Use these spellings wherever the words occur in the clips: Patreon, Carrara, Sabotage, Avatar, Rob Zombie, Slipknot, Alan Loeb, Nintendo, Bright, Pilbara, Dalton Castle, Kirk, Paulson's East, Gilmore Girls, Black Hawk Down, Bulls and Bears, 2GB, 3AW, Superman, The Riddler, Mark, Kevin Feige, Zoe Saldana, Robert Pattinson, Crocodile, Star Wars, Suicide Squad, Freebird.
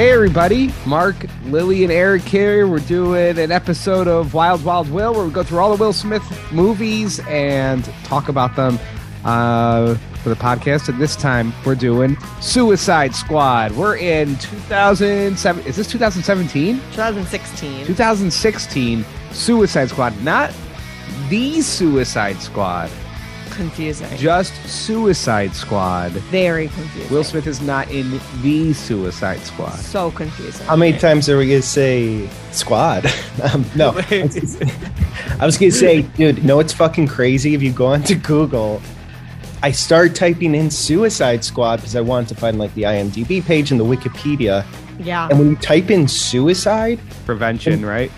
Hey everybody, Mark, Lily, and Eric here. We're doing an episode of Wild Wild Will where we go through all the Will Smith movies and talk about them for the podcast. And this time we're doing Suicide Squad. We're in 2007. Is this 2017? 2016. 2016 Suicide Squad. Not the Suicide Squad. Confusing. Just Suicide Squad. Very confusing. Will Smith is not in the Suicide Squad. So confusing. How many times are we going to say squad? No. I was going to say, dude, no, it's fucking crazy. If you go onto Google, I started typing in Suicide Squad because I wanted to find like the IMDb page and the Wikipedia. Yeah. And when you type in suicide prevention, right?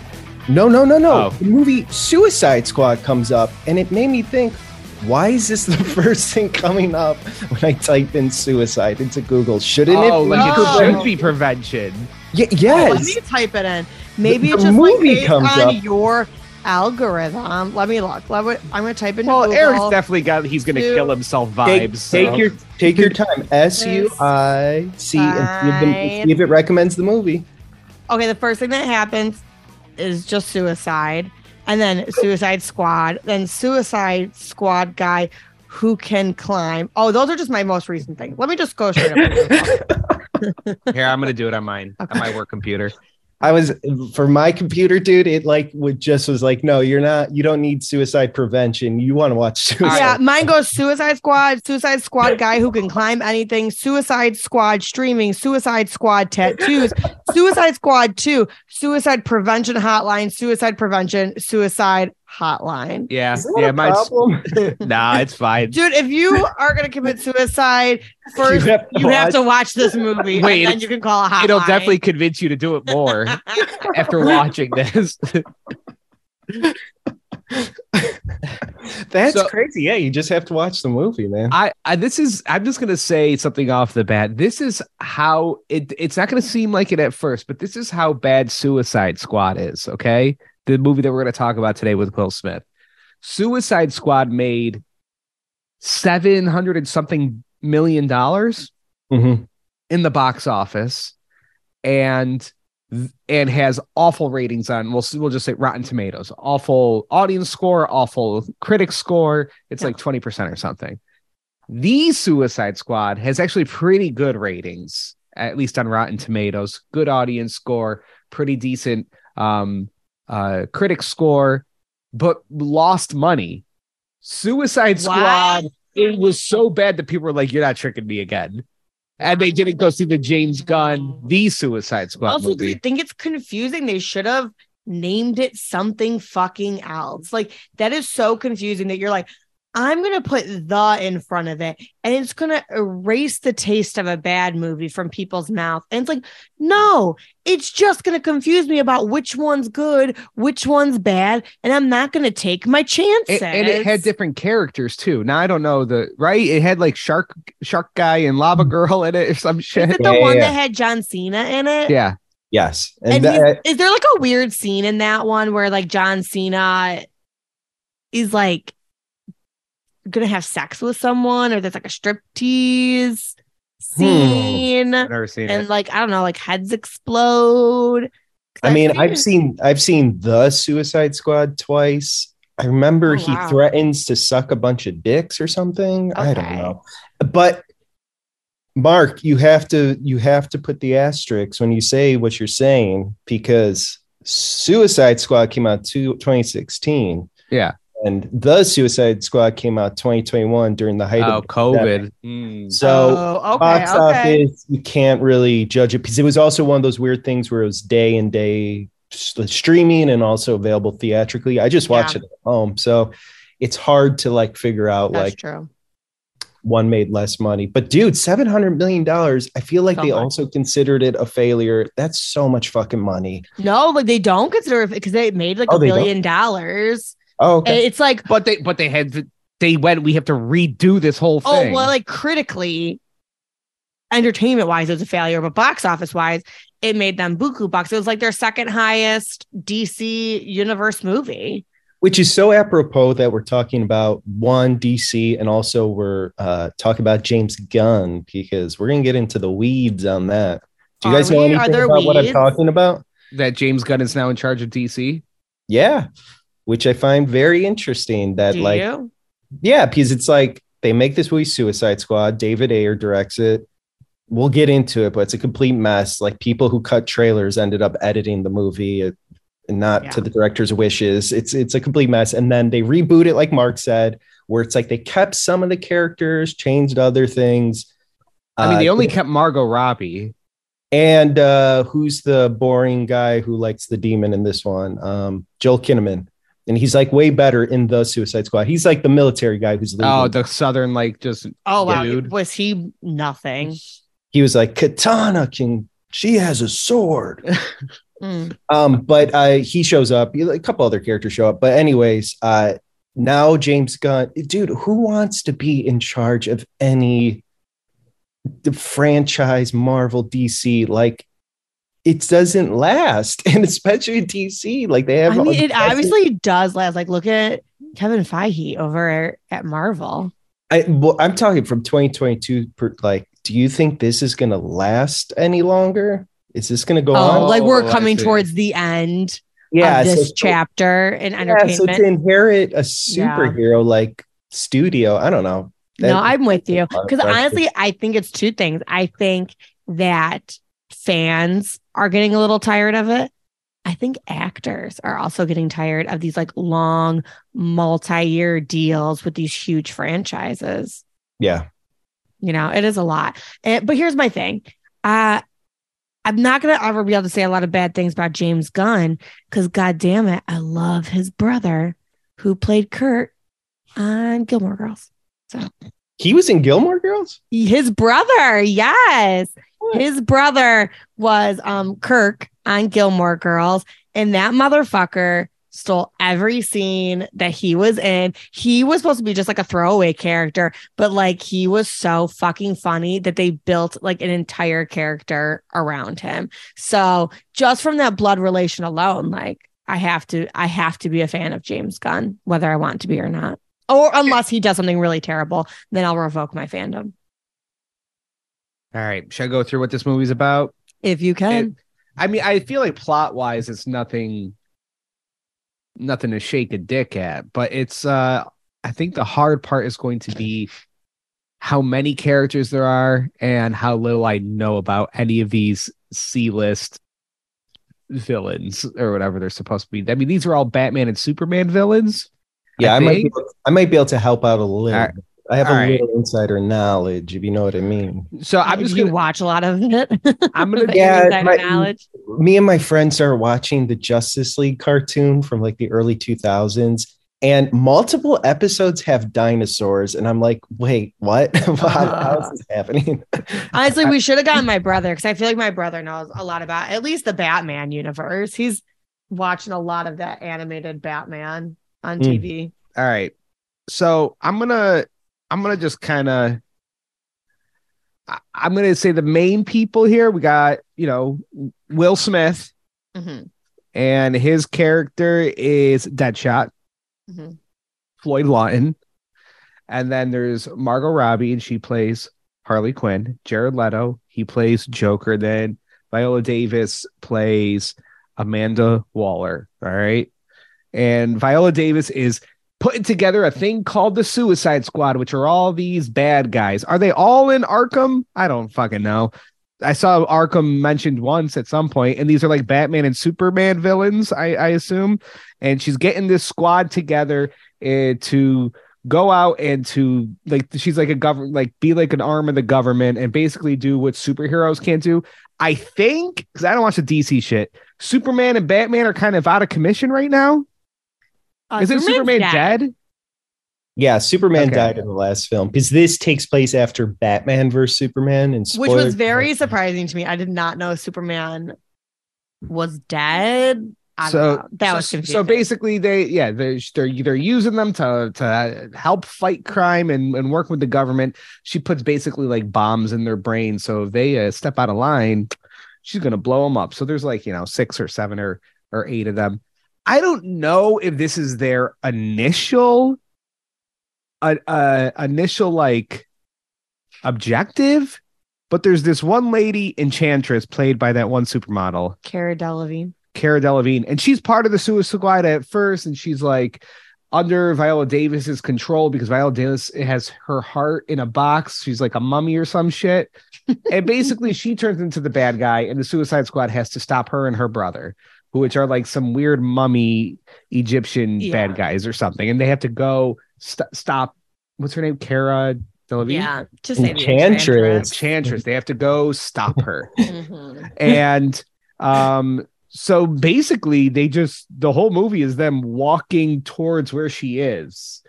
No. Oh. The movie Suicide Squad comes up, and it made me think, why is this the first thing coming up when I type in suicide into Google? Shouldn't it be prevention? Yes. Oh, let me type it in. Maybe it's just like based comes on up. Your algorithm. Let me look. I'm going to type in. Well, Google. Eric's definitely got. He's going to kill himself vibes. Take your time. SUIC and see if it recommends the movie. Okay, the first thing that happens is just suicide. And then Suicide Squad. Then Suicide Squad guy who can climb. Oh, those are just my most recent things. Let me just go straight up. Here, I'm going to do it on mine. Okay. On my work computer. For my computer, dude, it like would just was like, no, you're not. You don't need suicide prevention. You want to watch suicide. Yeah, mine goes Suicide Squad guy who can climb anything, Suicide Squad streaming, Suicide Squad tattoos, Suicide Squad 2, Suicide Prevention Hotline, Suicide Prevention, Suicide Hotline. Yeah. Is that a problem? Nah, it's fine. Dude, if you are going to commit suicide, first you have to watch this movie. Wait, and then you can call a hotline. It'll definitely convince you to do it more after watching this. That's crazy. Yeah, you just have to watch the movie, man. I'm just going to say something off the bat. This is how it's not going to seem like it at first, but this is how bad Suicide Squad is, okay? The movie that we're going to talk about today with Will Smith. Suicide Squad made $700-something million in the box office and has awful ratings on, we'll just say Rotten Tomatoes, awful audience score, awful critic score. It's like 20% or something. The Suicide Squad has actually pretty good ratings, at least on Rotten Tomatoes, good audience score, pretty decent critic score, but lost money. Suicide Squad, it was so bad that people were like, you're not tricking me again. And they didn't go see the James Gunn, the Suicide Squad movie. Also, I think it's confusing. They should have named it something fucking else. Like, that is so confusing that you're like, I'm going to put the in front of it and it's going to erase the taste of a bad movie from people's mouth. And it's like, no, it's just going to confuse me about which one's good, which one's bad. And I'm not going to take my chances. And it had different characters too. Now, I don't know it had like shark guy and lava girl in it or some shit. Is it the one that had John Cena in it? Yeah. Yes. And is there like a weird scene in that one where like John Cena is like gonna have sex with someone, or there's like a striptease scene? Never seen it. And like, I don't know, like heads explode. I've seen the Suicide Squad twice. I remember he threatens to suck a bunch of dicks or something. Okay. I don't know. But Mark, you have to put the asterisks when you say what you're saying, because Suicide Squad came out 2016. Yeah. And the Suicide Squad came out 2021 during the height of COVID. Box office, you can't really judge it because it was also one of those weird things where it was day and day streaming and also available theatrically. I just watched it at home, so it's hard to like figure out. That's like true. One made less money, but dude, $700 million. I feel like also considered it a failure. That's so much fucking money. No, like they don't consider it because they made like $1 billion. Oh, okay. It's like, we have to redo this whole thing. Oh, well, like critically, entertainment wise, it was a failure, but box office wise, it made them buku bucks. It was like their second highest DC universe movie, which is so apropos that we're talking about one DC and also we're talking about James Gunn, because we're gonna get into the weeds on that. Do you guys know anything about what I'm talking about? That James Gunn is now in charge of DC? Yeah, which I find very interesting. That yeah, because it's like they make this movie Suicide Squad. David Ayer directs it. We'll get into it, but it's a complete mess. Like people who cut trailers ended up editing the movie and not to the director's wishes. It's a complete mess. And then they reboot it, like Mark said, where it's like they kept some of the characters, changed other things. I mean, they only kept Margot Robbie. And who's the boring guy who likes the demon in this one? Joel Kinnaman. And he's like way better in the Suicide Squad. He's like the military guy who's leading. Oh, the Southern, like just. Oh, wow. Dude. Was he nothing? He was like, Katana can. She has a sword. But he shows up. A couple other characters show up. But anyways, now James Gunn. Dude, who wants to be in charge of any the franchise Marvel DC? Like it doesn't last, and especially DC, like they have it obviously does last. Like look at Kevin Feige over at Marvel. I'm talking from 2022 like do you think this is gonna last any longer? Is this gonna go on? Like we're coming towards the end of this chapter in entertainment. So to inherit a superhero like studio, I don't know. No, I'm with you. Because honestly, I think it's two things. I think that fans are getting a little tired of it. I think actors are also getting tired of these like long multi-year deals with these huge franchises. Yeah. You know, it is a lot. But here's my thing. I'm not going to ever be able to say a lot of bad things about James Gunn because God damn it, I love his brother who played Kurt on Gilmore Girls. So. He was in Gilmore Girls? His brother, yes. What? His brother was Kirk on Gilmore Girls, and that motherfucker stole every scene that he was in. He was supposed to be just like a throwaway character, but like he was so fucking funny that they built like an entire character around him. So just from that blood relation alone, like I have to be a fan of James Gunn, whether I want to be or not. Or unless he does something really terrible, then I'll revoke my fandom. All right. Should I go through what this movie's about? If you can. I mean, I feel like plot wise, it's nothing to shake a dick at, but it's I think the hard part is going to be how many characters there are and how little I know about any of these C-list villains or whatever they're supposed to be. I mean, these are all Batman and Superman villains. Yeah, I might be able to help out a little. Right. I have little insider knowledge, if you know what I mean. So I'm just going to watch a lot of it. I'm going to insider knowledge. Me and my friends are watching the Justice League cartoon from like the early 2000s, and multiple episodes have dinosaurs, and I'm like, wait, what? How is this happening? Honestly, we should have gotten my brother because I feel like my brother knows a lot about at least the Batman universe. He's watching a lot of that animated Batman on TV. All right. So I'm gonna just kind of I'm gonna say the main people here. We got, you know, Will Smith, and his character is Deadshot, Floyd Lawton, and then there's Margot Robbie, and she plays Harley Quinn. Jared Leto, he plays Joker. Then Viola Davis plays Amanda Waller. All right. And Viola Davis is putting together a thing called the Suicide Squad, which are all these bad guys. Are they all in Arkham? I don't fucking know. I saw Arkham mentioned once at some point, and these are like Batman and Superman villains, I assume. And she's getting this squad together to go out and to like she's like a government, like be like an arm of the government and basically do what superheroes can't do. I think because I don't watch the DC shit. Superman and Batman are kind of out of commission right now. Isn't Superman dead? Yeah, Superman died in the last film because this takes place after Batman versus Superman, and which was very surprising to me. I did not know Superman was dead. I don't know. That was confusing. So basically, they're using them to help fight crime and work with the government. She puts basically like bombs in their brains, so if they step out of line, she's gonna blow them up. So there's like, you know, 6 or 7 or 8 of them. I don't know if this is their initial like objective, But there's this one lady, Enchantress, played by that one supermodel, Cara Delevingne, and she's part of the Suicide Squad at first, and she's like under Viola Davis's control because Viola Davis has her heart in a box. She's like a mummy or some shit. And basically she turns into the bad guy, and the Suicide Squad has to stop her and her brother, which are like some weird mummy Egyptian bad guys or something. And they have to go stop. What's her name? Cara Delevingne? Yeah. Just say Enchantress. Enchantress. They have to go stop her. Mm-hmm. And, so basically, the whole movie is them walking towards where she is.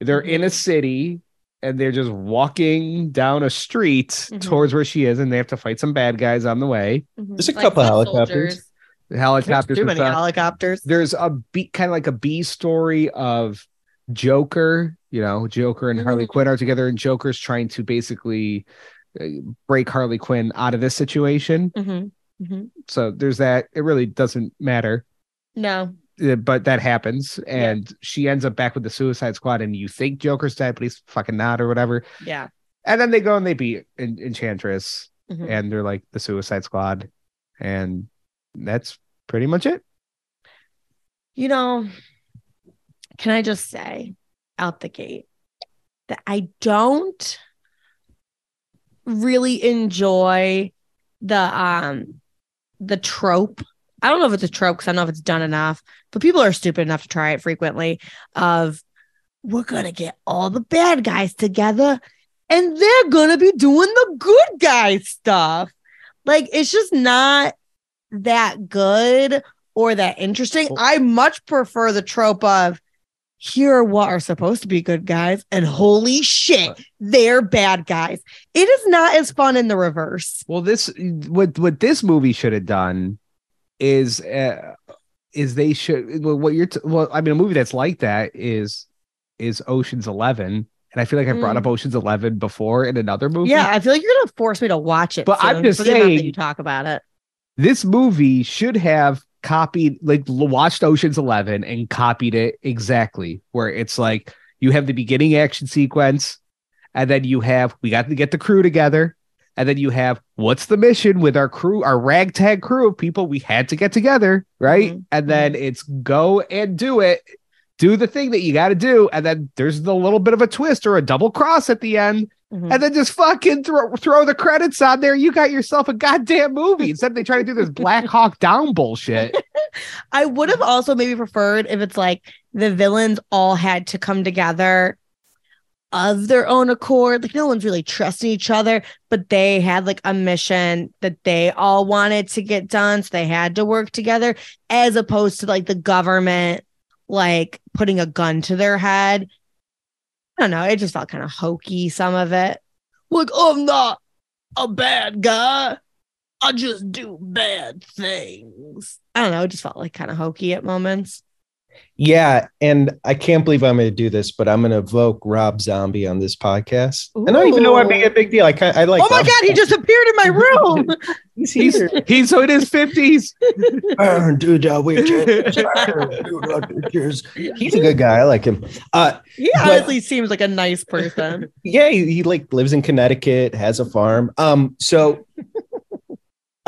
They're in a city and they're just walking down a street towards where she is, and they have to fight some bad guys on the way. Mm-hmm. There's a couple helicopters. There's too many helicopters. There's kind of like a B story of Joker. You know, Joker and Harley Quinn are together, and Joker's trying to basically break Harley Quinn out of this situation. Mm-hmm. Mm-hmm. So there's that. It really doesn't matter. No. But that happens. And she ends up back with the Suicide Squad, and you think Joker's dead, but he's fucking not or whatever. Yeah. And then they go and they beat Enchantress and they're like the Suicide Squad. And that's pretty much it. You know, can I just say out the gate that I don't really enjoy the trope. I don't know if it's a trope because I don't know if it's done enough, but people are stupid enough to try it frequently of, we're gonna get all the bad guys together and they're gonna be doing the good guy stuff. Like, it's just not that good or that interesting. I much prefer the trope of, here are what are supposed to be good guys, and holy shit, they're bad guys. It is not as fun in the reverse. Well, what this movie should have done is they should. A movie that's like that is Ocean's 11, and I feel like I brought up Ocean's 11 before in another movie. Yeah, I feel like you're gonna force me to watch it. But soon, I'm just saying, you talk about it. This movie should have copied, like, watched Ocean's 11 and copied it exactly, where it's like you have the beginning action sequence, and then you have, we got to get the crew together, and then you have, what's the mission with our crew, our ragtag crew of people we had to get together, right? And then it's go and do the thing that you got to do, and then there's the little bit of a twist or a double cross at the end. And then just fucking throw the credits on there. You got yourself a goddamn movie. Instead, they try to do this Black Hawk Down bullshit. I would have also maybe preferred if it's like the villains all had to come together of their own accord. Like, no one's really trusting each other, but they had like a mission that they all wanted to get done. So they had to work together, as opposed to like the government, like putting a gun to their head. I don't know. It just felt kind of hokey, some of it. Like, I'm not a bad guy. I just do bad things. I don't know. It just felt like kind of hokey at moments. Yeah. And I can't believe I'm going to do this, but I'm going to evoke Rob Zombie on this podcast. Ooh. And I don't even know why I'm making a big deal. I like, oh my God, he just appeared in my room. He's in his 50s. He's a good guy. I like him. He honestly seems like a nice person. Yeah. He like lives in Connecticut, has a farm. So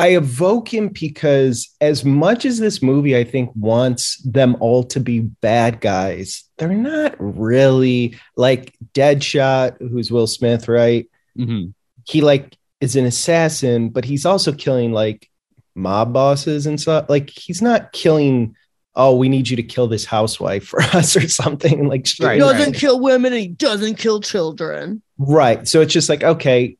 I evoke him because as much as this movie, I think, wants them all to be bad guys, they're not really. Like Deadshot, who's Will Smith, right? Mm-hmm. He like is an assassin, but he's also killing like mob bosses and stuff. Like, he's not killing, oh, we need you to kill this housewife for us or something. Like, he doesn't kill women and he doesn't kill children. Right. So it's just like, okay,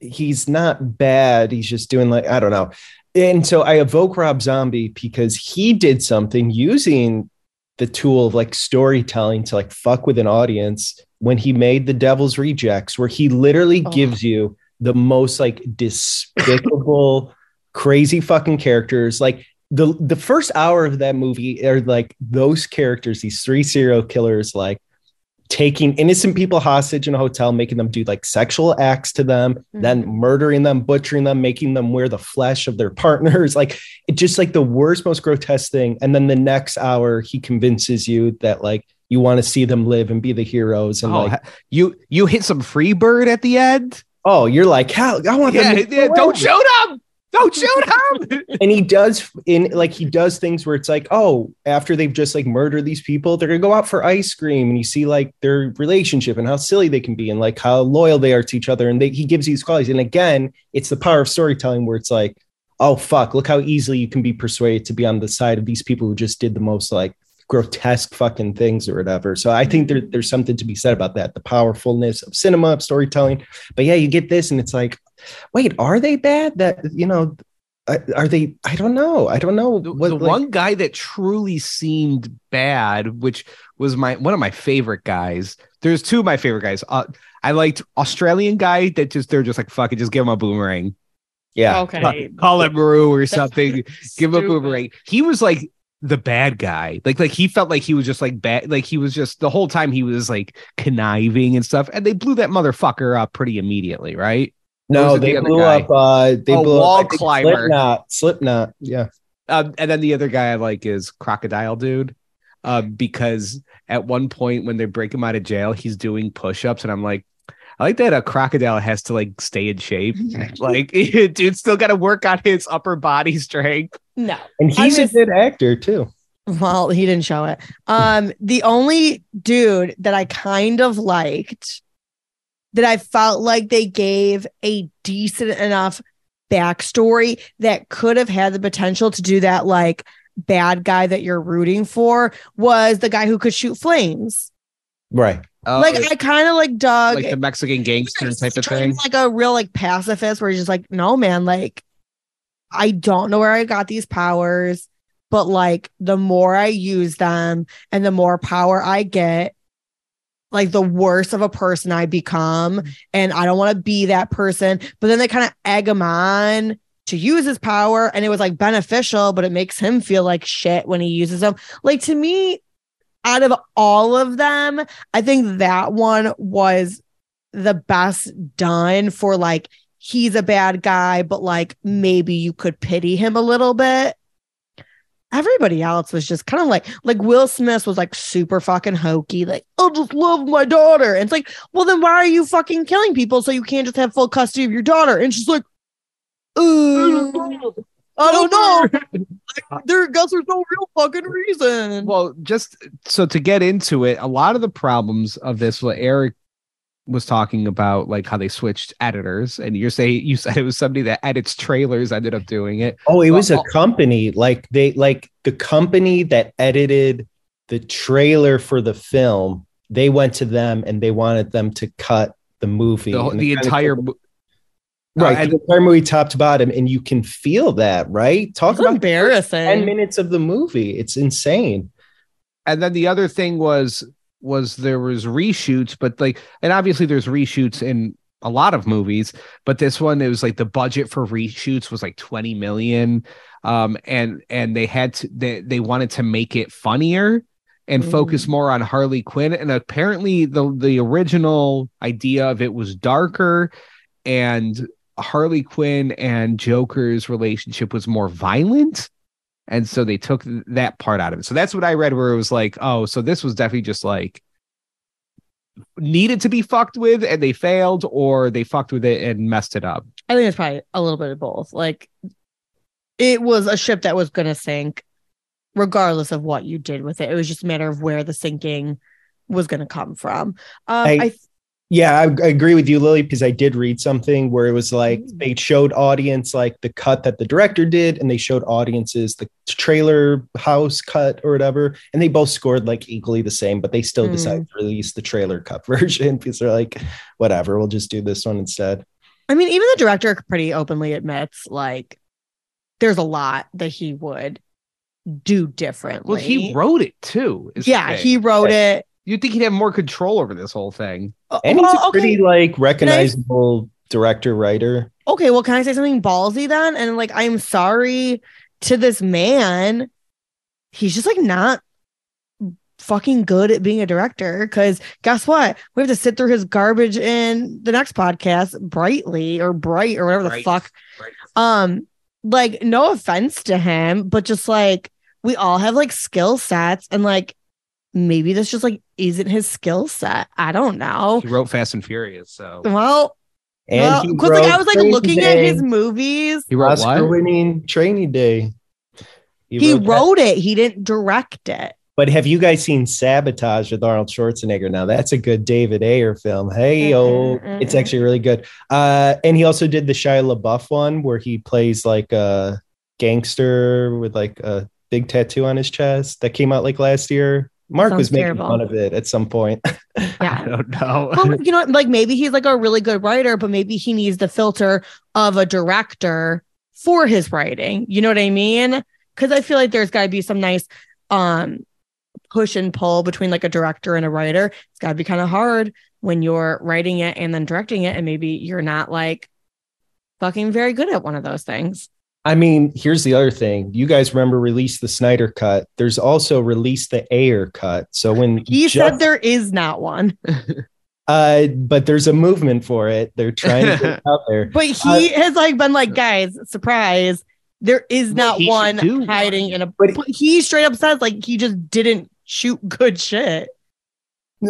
he's not bad. He's just doing, like, I don't know. And so I evoke Rob Zombie because he did something using the tool of like storytelling to like fuck with an audience when he made The Devil's Rejects, where he literally gives you the most like despicable, crazy fucking characters. Like the first hour of that movie are like those characters, these three serial killers, like taking innocent people hostage in a hotel, making them do like sexual acts to them, then murdering them, butchering them, making them wear the flesh of their partners. Like, it's just like the worst, most grotesque thing. And then the next hour, he convinces you that like you want to see them live and be the heroes. And you hit some free bird at the end. oh, you're like, how? I want them to don't shoot him. Don't shoot him. And he does he does things where it's like, oh, after they've just like murdered these people, they're gonna go out for ice cream, and you see like their relationship and how silly they can be and like how loyal they are to each other. And he gives these qualities. And again, it's the power of storytelling where it's like, oh fuck, look how easily you can be persuaded to be on the side of these people who just did the most like grotesque fucking things or whatever. So I think there's something to be said about that, the powerfulness of cinema, of storytelling. But yeah, you get this and it's like, wait, are they bad? That, you know, are they? I don't know. The one guy that truly seemed bad, which was one of my favorite guys. There's two of my favorite guys. I liked Australian guy that they're just like, fuck it, just give him a boomerang. Yeah, okay. Call it Maru or something. Give him a boomerang. He was like the bad guy, like he felt like he was just like bad, like he was just the whole time he was like conniving and stuff, and they blew that motherfucker up pretty immediately, right? No, they blew up. Blew wall up, climber. Slipknot. Yeah. And then the other guy I like is Crocodile Dude, because at one point when they break him out of jail, he's doing push-ups, and I'm like, I like that a crocodile has to like stay in shape. Like, dude, still got to work on his upper body strength. No, and he's a good actor too. Well, he didn't show it. The only dude that I kind of liked, that I felt like they gave a decent enough backstory that could have had the potential to do that, like bad guy that you're rooting for, was the guy who could shoot flames. Right. I kind of like dug like the Mexican gangster type of thing, like a real like pacifist where he's just like, no man, like I don't know where I got these powers, but like the more I use them and the more power I get, like the worse of a person I become, and I don't want to be that person. But then they kind of egg him on to use his power, and it was like beneficial, but it makes him feel like shit when he uses them. Like, to me, out of all of them, I think that one was the best done for like, he's a bad guy, but like maybe you could pity him a little bit. Everybody else was just kind of like Will Smith was like super fucking hokey, like, I'll just love my daughter. And it's like, well, then why are you fucking killing people so you can't just have full custody of your daughter? And she's like, ooh. I don't know. There, I guess there's no real fucking reason. Well, just so to get into it, a lot of the problems of this, what Eric was talking about, like how they switched editors, and you said it was somebody that edits trailers ended up doing it. Oh, it was a company, like the company that edited the trailer for the film. They went to them and they wanted them to cut the movie, the entire movie top to bottom, and you can feel that, right? Talk about embarrassing. 10 minutes of the movie. It's insane. And then the other thing was there was reshoots, but like, and obviously there's reshoots in a lot of movies, but this one, it was like the budget for reshoots was like 20 million. And they had to, they wanted to make it funnier and focus more on Harley Quinn. And apparently the original idea of it was darker, and Harley Quinn and Joker's relationship was more violent, and so they took that part out of it. So that's what I read, where it was like, oh, so this was definitely just like needed to be fucked with, and they failed, or they fucked with it and messed it up. I think it's probably a little bit of both. Like, it was a ship that was going to sink regardless of what you did with it. It was just a matter of where the sinking was going to come from. Yeah, I agree with you, Lily, because I did read something where it was like they showed audience like the cut that the director did, and they showed audiences the trailer house cut or whatever, and they both scored like equally the same, but they still decided to release the trailer cut version because they're like, whatever, we'll just do this one instead. I mean, even the director pretty openly admits like there's a lot that he would do differently. Well, he wrote it too. Yeah, he wrote it. You'd think he'd have more control over this whole thing. And he's a pretty like recognizable director, writer. Okay, well, can I say something ballsy then? And like, I'm sorry to this man, he's just like not fucking good at being a director. Because guess what? We have to sit through his garbage in the next podcast, Bright or whatever the fuck. Bright. Like, no offense to him, but just like we all have like skill sets, and like, maybe this just like isn't his skill set. I don't know. He wrote Fast and Furious, so well, And because well, like I was like looking day. At his movies, he wrote Oscar-winning Training Day. He wrote it. He didn't direct it. But have you guys seen Sabotage with Arnold Schwarzenegger? Now that's a good David Ayer film. Hey, it's actually really good. And he also did the Shia LaBeouf one where he plays like a gangster with like a big tattoo on his chest that came out like last year. Mark was making fun of it at some point. Yeah. I don't know. Well, you know, like maybe he's like a really good writer, but maybe he needs the filter of a director for his writing. You know what I mean? Because I feel like there's got to be some nice push and pull between like a director and a writer. It's got to be kind of hard when you're writing it and then directing it. And maybe you're not like fucking very good at one of those things. I mean, here's the other thing. You guys remember release the Snyder Cut. There's also release the Ayer Cut. So when he said there is not one, but there's a movement for it. They're trying to get out there. But he has like been like, guys, surprise. There is not one hiding in a. But he straight up says like he just didn't shoot good shit.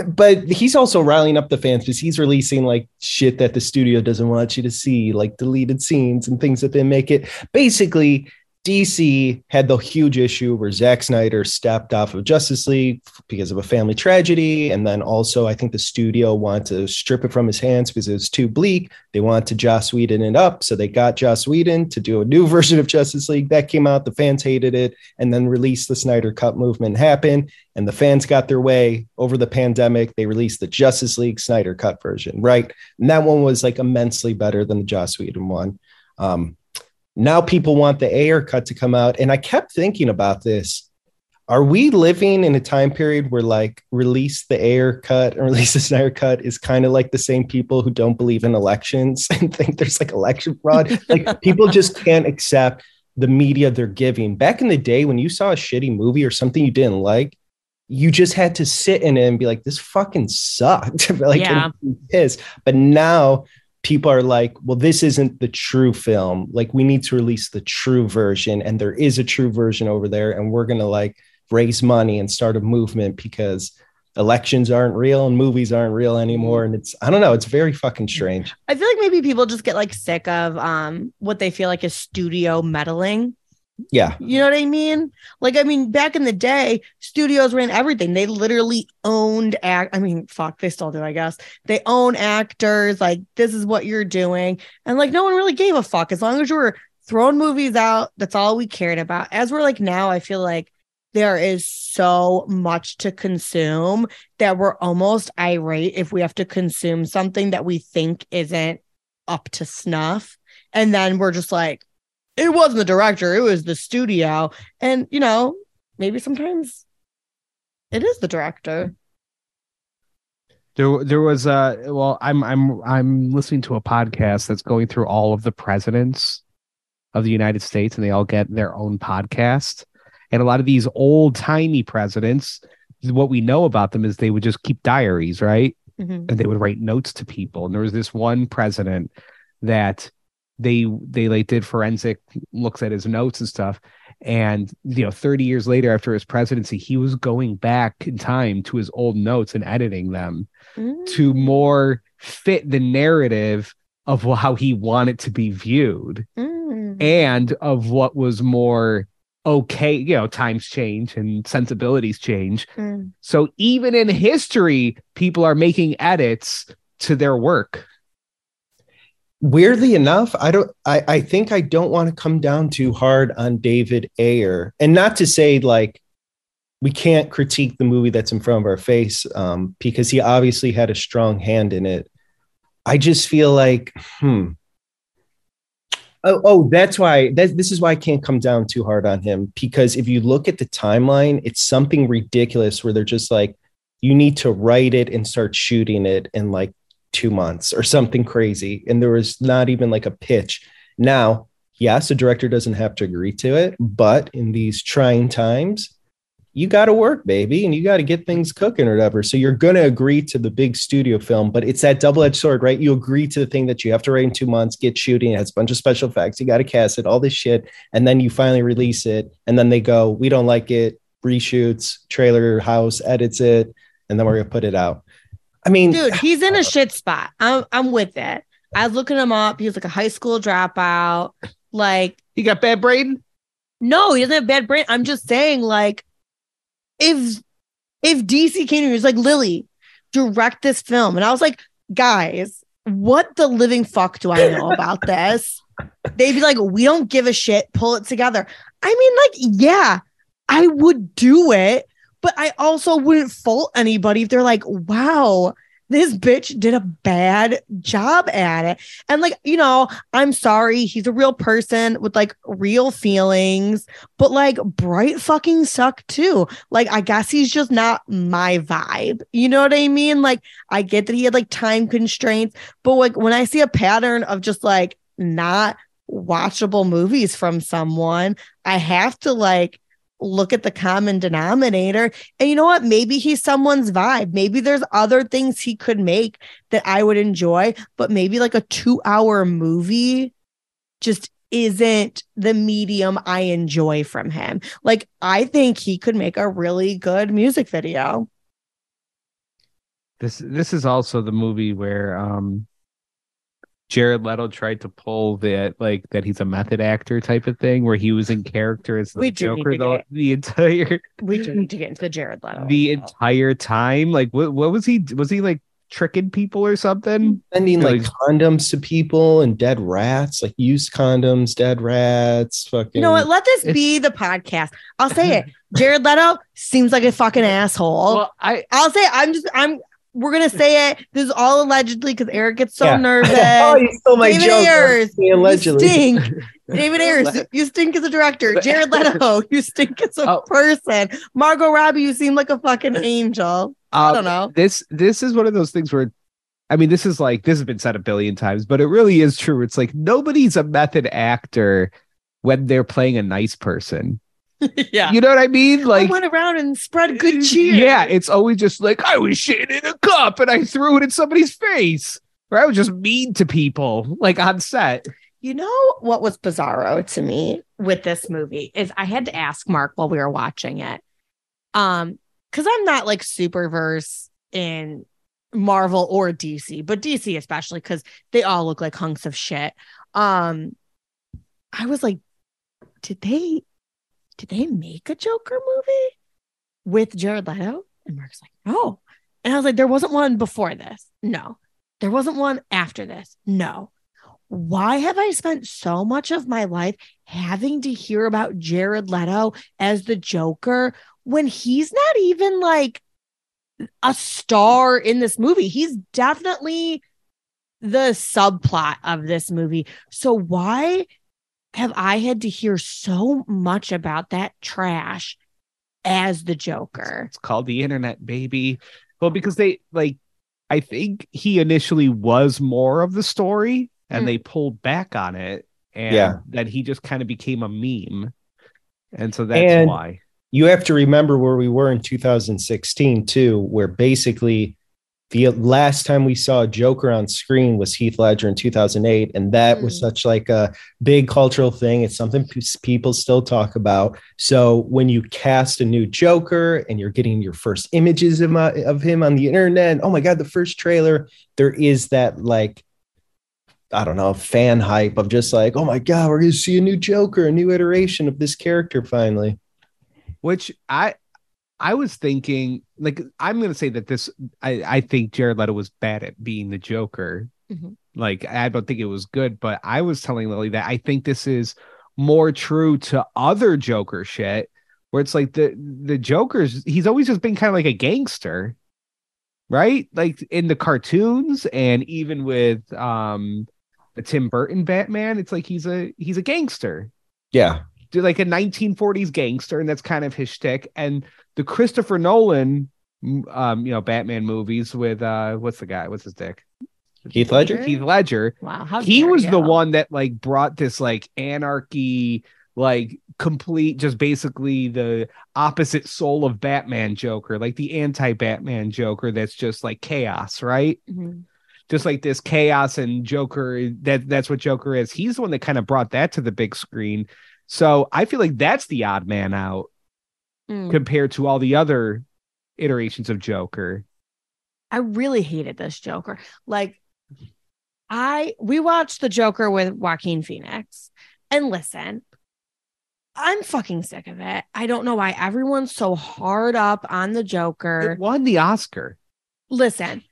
But he's also riling up the fans because he's releasing like shit that the studio doesn't want you to see, like deleted scenes and things that didn't make it. Basically, DC had the huge issue where Zack Snyder stepped off of Justice League because of a family tragedy. And then also, I think the studio wanted to strip it from his hands because it was too bleak. They wanted to Joss Whedon it up. So they got Joss Whedon to do a new version of Justice League. That came out. The fans hated it. And then released the Snyder Cut movement happened. And the fans got their way over the pandemic. They released the Justice League Snyder Cut version, right? And that one was like immensely better than the Joss Whedon one. Now people want the Ayer Cut to come out. And I kept thinking about this. Are we living in a time period where like release the Ayer Cut and release the Snyder Cut is kind of like the same people who don't believe in elections and think there's like election fraud? Like people just can't accept the media they're giving. Back in the day when you saw a shitty movie or something you didn't like, you just had to sit in it and be like, this fucking sucked. Like, yeah. Pissed. But now people are like, well, this isn't the true film. Like, we need to release the true version. And there is a true version over there. And we're going to like raise money and start a movement because elections aren't real and movies aren't real anymore. And it's, I don't know, it's very fucking strange. I feel like maybe people just get like sick of what they feel like is studio meddling. Yeah. You know what I mean? Like, I mean, back in the day, studios ran everything. They literally owned I mean, fuck, they still do, I guess. They own actors. Like, this is what you're doing. And like, no one really gave a fuck. As long as you were throwing movies out, that's all we cared about. As we're like now, I feel like there is so much to consume that we're almost irate if we have to consume something that we think isn't up to snuff. And then we're just like, it wasn't the director. It was the studio. And, you know, maybe sometimes it is the director. There was well, I'm listening to a podcast that's going through all of the presidents of the United States, and they all get their own podcast. And a lot of these old timey presidents, what we know about them is they would just keep diaries, right? Mm-hmm. And they would write notes to people. And there was this one president that they like did forensic looks at his notes and stuff. And, you know, 30 years later, after his presidency, he was going back in time to his old notes and editing them to more fit the narrative of how he wanted to be viewed and of what was more okay. You know, times change and sensibilities change. So even in history, people are making edits to their work. Weirdly enough, I think I don't want to come down too hard on David Ayer, and not to say like we can't critique the movie that's in front of our face because he obviously had a strong hand in it. I just feel like, Oh, that's why this is why I can't come down too hard on him, because if you look at the timeline, it's something ridiculous where they're just like, you need to write it and start shooting it in like 2 months or something crazy. And there was not even like a pitch. Now, yes, a director doesn't have to agree to it, but in these trying times, you got to work, baby, and you got to get things cooking or whatever. So you're going to agree to the big studio film, but it's that double-edged sword, right? You agree to the thing that you have to write in 2 months, get shooting, it has a bunch of special effects, you got to cast it, all this shit. And then you finally release it. And then they go, we don't like it, reshoots, trailer house, edits it. And then we're going to put it out. I mean, dude, he's in a shit spot. I'm with it. I was looking him up. He was like a high school dropout. Like, he got bad brain? No, he doesn't have bad brain. I'm just saying, like, if DC came to me, was like, Lily, direct this film. And I was like, guys, what the living fuck do I know about this? They'd be like, we don't give a shit. Pull it together. I mean, like, yeah, I would do it, but I also wouldn't fault anybody if they're like, wow, this bitch did a bad job at it. And like, you know, I'm sorry, he's a real person with like real feelings, but like Bright fucking sucked too. Like, I guess he's just not my vibe. You know what I mean? Like, I get that he had like time constraints, but like when I see a pattern of just like not watchable movies from someone, I have to like look at the common denominator. And you know what? Maybe he's someone's vibe. Maybe there's other things he could make that I would enjoy, but maybe like a 2-hour movie just isn't the medium I enjoy from him. Like, I think he could make a really good music video. This is also the movie where Jared Leto tried to pull that, like, that he's a method actor type of thing, where he was in character as the Joker We do need to get into the Jared Leto entire time. Like, what was he? Was he like tricking people or something? Sending like condoms to people and dead rats, like used condoms, dead rats. Fucking. You know what? Let this be the podcast. I'll say it. Jared Leto seems like a fucking asshole. Well, I'll say it. We're going to say it. This is all allegedly because Eric gets so nervous. Oh, you stole my David joke. Ayers, allegedly. You stink. David Ayer, you stink as a director. Jared Leto, you stink as a person. Margot Robbie, you seem like a fucking angel. I don't know. This is one of those things where, I mean, this has been said a billion times, but it really is true. It's like nobody's a method actor when they're playing a nice person. Yeah, you know what I mean? Like, I went around and spread good cheer. Yeah, it's always just like, I was shitting in a cup and I threw it in somebody's face, or I was just mean to people, like on set. You know what was bizarro to me with this movie is I had to ask Mark while we were watching it, because I'm not like super versed in Marvel or DC, but DC especially because they all look like hunks of shit. I was like, did they make a Joker movie with Jared Leto? And Mark's like, no. And I was like, there wasn't one before this. No. There wasn't one after this. No. Why have I spent so much of my life having to hear about Jared Leto as the Joker when he's not even like a star in this movie? He's definitely the subplot of this movie. So why have I had to hear so much about that trash as the Joker? It's called the internet, baby. Well, because they like, I think he initially was more of the story and they pulled back on it. And then he just kind of became a meme. And so that's why. You have to remember where we were in 2016 too, where basically the last time we saw Joker on screen was Heath Ledger in 2008. And that was such like a big cultural thing. It's something people still talk about. So when you cast a new Joker and you're getting your first images of him on the internet, oh my God, the first trailer, there is that like, I don't know, fan hype of just like, oh my God, we're going to see a new Joker, a new iteration of this character finally. Which I was thinking, like, I'm going to say that I think Jared Leto was bad at being the Joker. Mm-hmm. Like, I don't think it was good, but I was telling Lily that I think this is more true to other Joker shit, where it's like the Joker's, he's always just been kind of like a gangster, right? Like, in the cartoons and even with the Tim Burton Batman, it's like he's a gangster. Yeah. Like a 1940s gangster, and that's kind of his shtick. And the Christopher Nolan, Batman movies with what's the guy? What's his dick? Heath Ledger. Wow, he was the one that like brought this like anarchy, like complete, just basically the opposite soul of Batman Joker, like the anti-Batman Joker that's just like chaos, right? Mm-hmm. Just like this chaos and Joker. That's what Joker is. He's the one that kind of brought that to the big screen. So I feel like that's the odd man out compared to all the other iterations of Joker. I really hated this Joker. Like, We watched The Joker with Joaquin Phoenix, and listen, I'm fucking sick of it. I don't know why everyone's so hard up on The Joker. It won the Oscar. Listen,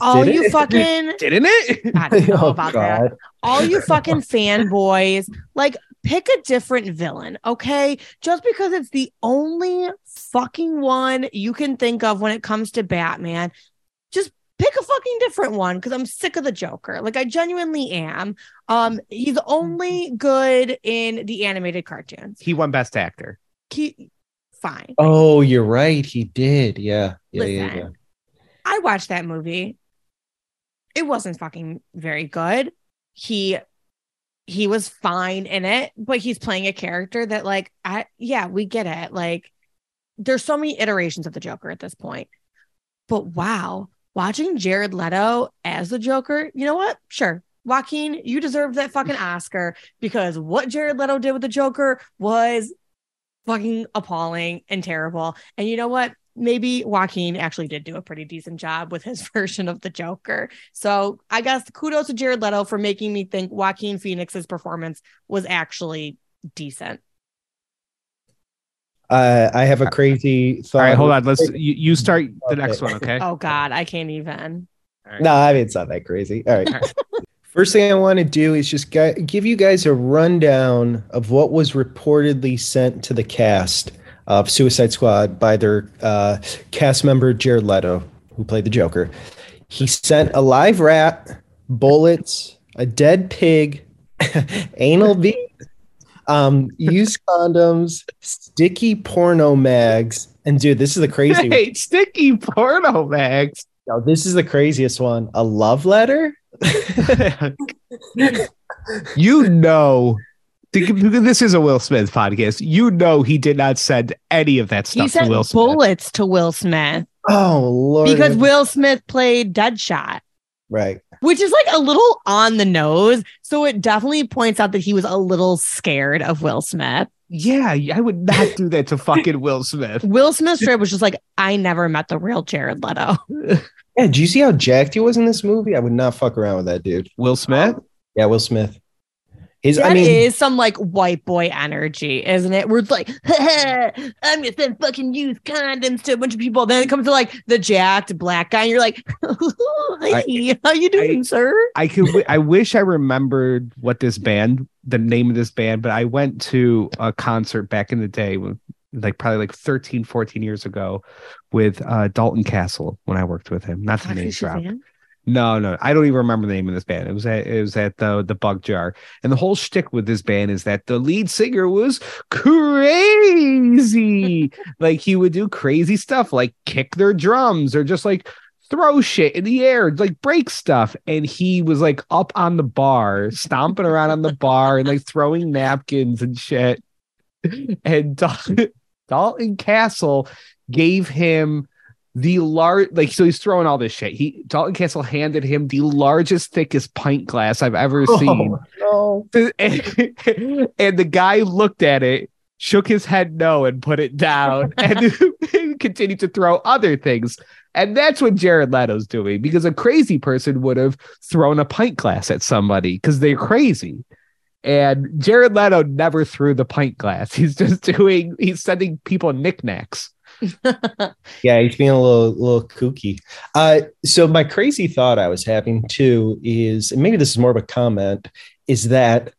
all you fucking didn't it? I don't know about that. All you fucking fanboys, like, pick a different villain, okay? Just because it's the only fucking one you can think of when it comes to Batman, just pick a fucking different one, because I'm sick of the Joker. Like, I genuinely am. He's only good in the animated cartoons. He won Best Actor. Fine. Oh, you're right. He did. Yeah. Listen, I watched that movie. It wasn't fucking very good. He was fine in it, but he's playing a character that, like, we get it. Like, there's so many iterations of the Joker at this point. But wow, watching Jared Leto as the Joker, you know what? Sure. Joaquin, you deserve that fucking Oscar, because what Jared Leto did with the Joker was fucking appalling and terrible. And you know what? Maybe Joaquin actually did do a pretty decent job with his version of the Joker. So I guess kudos to Jared Leto for making me think Joaquin Phoenix's performance was actually decent. I have a crazy thought. All right, hold on. You start the next one, okay? Oh, God, I can't even. Right. No, I mean, it's not that crazy. All right. First thing I want to do is just give you guys a rundown of what was reportedly sent to the cast of Suicide Squad by their cast member, Jared Leto, who played the Joker. He sent a live rat, bullets, a dead pig, anal bead, used condoms, sticky porno mags. And dude, this is the crazy one. Hey, sticky porno mags. No, this is the craziest one. A love letter? You know. This is a Will Smith podcast. You know he did not send any of that stuff to Will Smith. He sent bullets to Will Smith. Oh, Lord. Because Will Smith played Deadshot. Right. Which is like a little on the nose. So it definitely points out that he was a little scared of Will Smith. Yeah, I would not do that to fucking Will Smith. Will Smith was just like, I never met the real Jared Leto. Yeah, do you see how jacked he was in this movie? I would not fuck around with that dude. Will Smith? Yeah, Will Smith. That is some like white boy energy, isn't it? We're like, I'm gonna send fucking used condoms to a bunch of people. Then it comes to like the jacked black guy, and you're like, hey, how you doing, sir? I wish I remembered what the name of this band, but I went to a concert back in the day, like probably like 13, 14 years ago, with Dalton Castle when I worked with him. Not to name drop. No, I don't even remember the name of this band. It was at the Bug Jar, and the whole shtick with this band is that the lead singer was crazy. Like, he would do crazy stuff, like kick their drums or just like throw shit in the air, like break stuff. And he was like up on the bar, stomping around on the bar and like throwing napkins and shit. And Dalton Castle gave him so he's throwing all this shit. Dalton Castle handed him the largest, thickest pint glass I've ever seen. No. And the guy looked at it, shook his head no, and put it down, and continued to throw other things. And that's what Jared Leto's doing, because a crazy person would have thrown a pint glass at somebody because they're crazy. And Jared Leto never threw the pint glass. He's sending people knickknacks. Yeah, he's being a little kooky. So my crazy thought I was having too is, and maybe this is more of a comment, is that,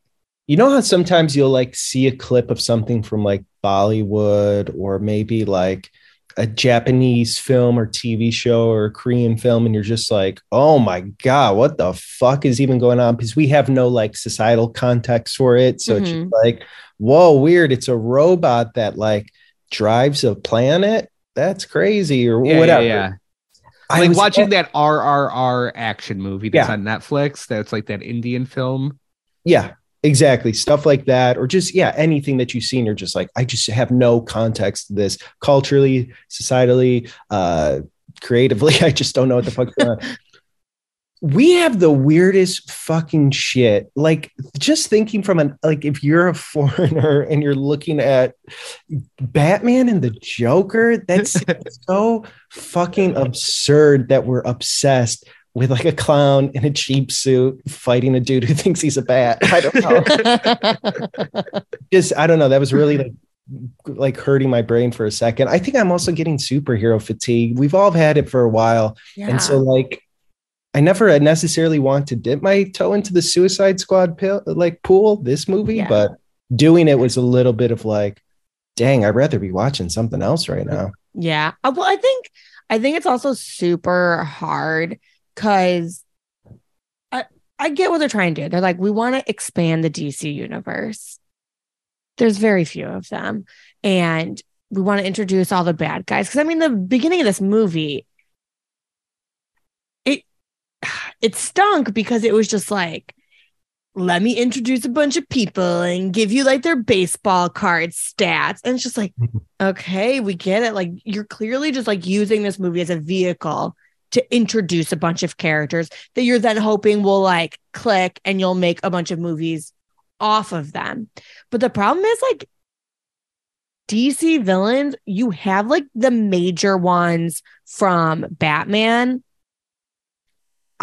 you know how sometimes you'll like see a clip of something from like Bollywood or maybe like a Japanese film or TV show or a Korean film, and you're just like, oh my God, what the fuck is even going on? Because we have no like societal context for it. So it's just like, whoa, weird. It's a robot that like drives a planet. That's crazy. Or whatever. Yeah. I like watching that RRR action movie that's on Netflix. That's like that Indian film. Yeah, exactly. Stuff like that. Or just, anything that you've seen. You're just like, I just have no context to this culturally, societally, creatively. I just don't know what the fuck's going on. We have the weirdest fucking shit. Like, just thinking if you're a foreigner and you're looking at Batman and the Joker, that's so fucking absurd that we're obsessed with like a clown in a cheap suit fighting a dude who thinks he's a bat. I don't know. Just, I don't know. That was really like hurting my brain for a second. I think I'm also getting superhero fatigue. We've all had it for a while. Yeah. And so like, I never necessarily want to dip my toe into the Suicide Squad pool, this movie, yeah. But doing it was a little bit of like, dang, I'd rather be watching something else right now. Yeah. Well, I think it's also super hard because I get what they're trying to do. They're like, we want to expand the DC universe. There's very few of them. And we want to introduce all the bad guys. Because I mean, the beginning of this movie, it stunk because it was just like, let me introduce a bunch of people and give you like their baseball card stats. And it's just like, okay, we get it. Like, you're clearly just like using this movie as a vehicle to introduce a bunch of characters that you're then hoping will like click and you'll make a bunch of movies off of them. But the problem is like DC villains, you have like the major ones from Batman.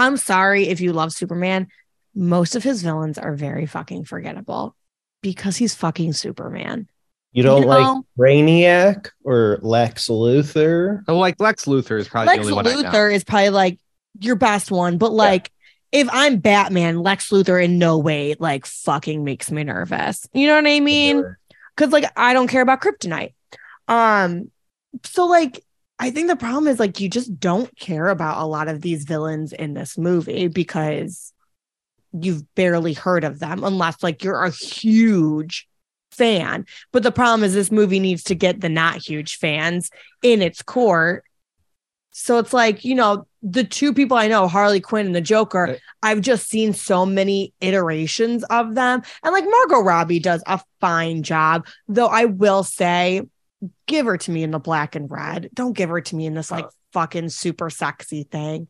I'm sorry if you love Superman. Most of his villains are very fucking forgettable because he's fucking Superman. You don't like Brainiac or Lex Luthor? Oh, like Lex Luthor is probably the only one I know. Lex Luthor is probably like your best one. But like, if I'm Batman, Lex Luthor in no way like fucking makes me nervous. You know what I mean? Because like, I don't care about kryptonite. So like, I think the problem is like you just don't care about a lot of these villains in this movie because you've barely heard of them unless like you're a huge fan. But the problem is this movie needs to get the not huge fans in its core. So it's like, you know, the two people I know, Harley Quinn and the Joker, right. I've just seen so many iterations of them. And like Margot Robbie does a fine job, though I will say, give her to me in the black and red. Don't give her to me in this like fucking super sexy thing.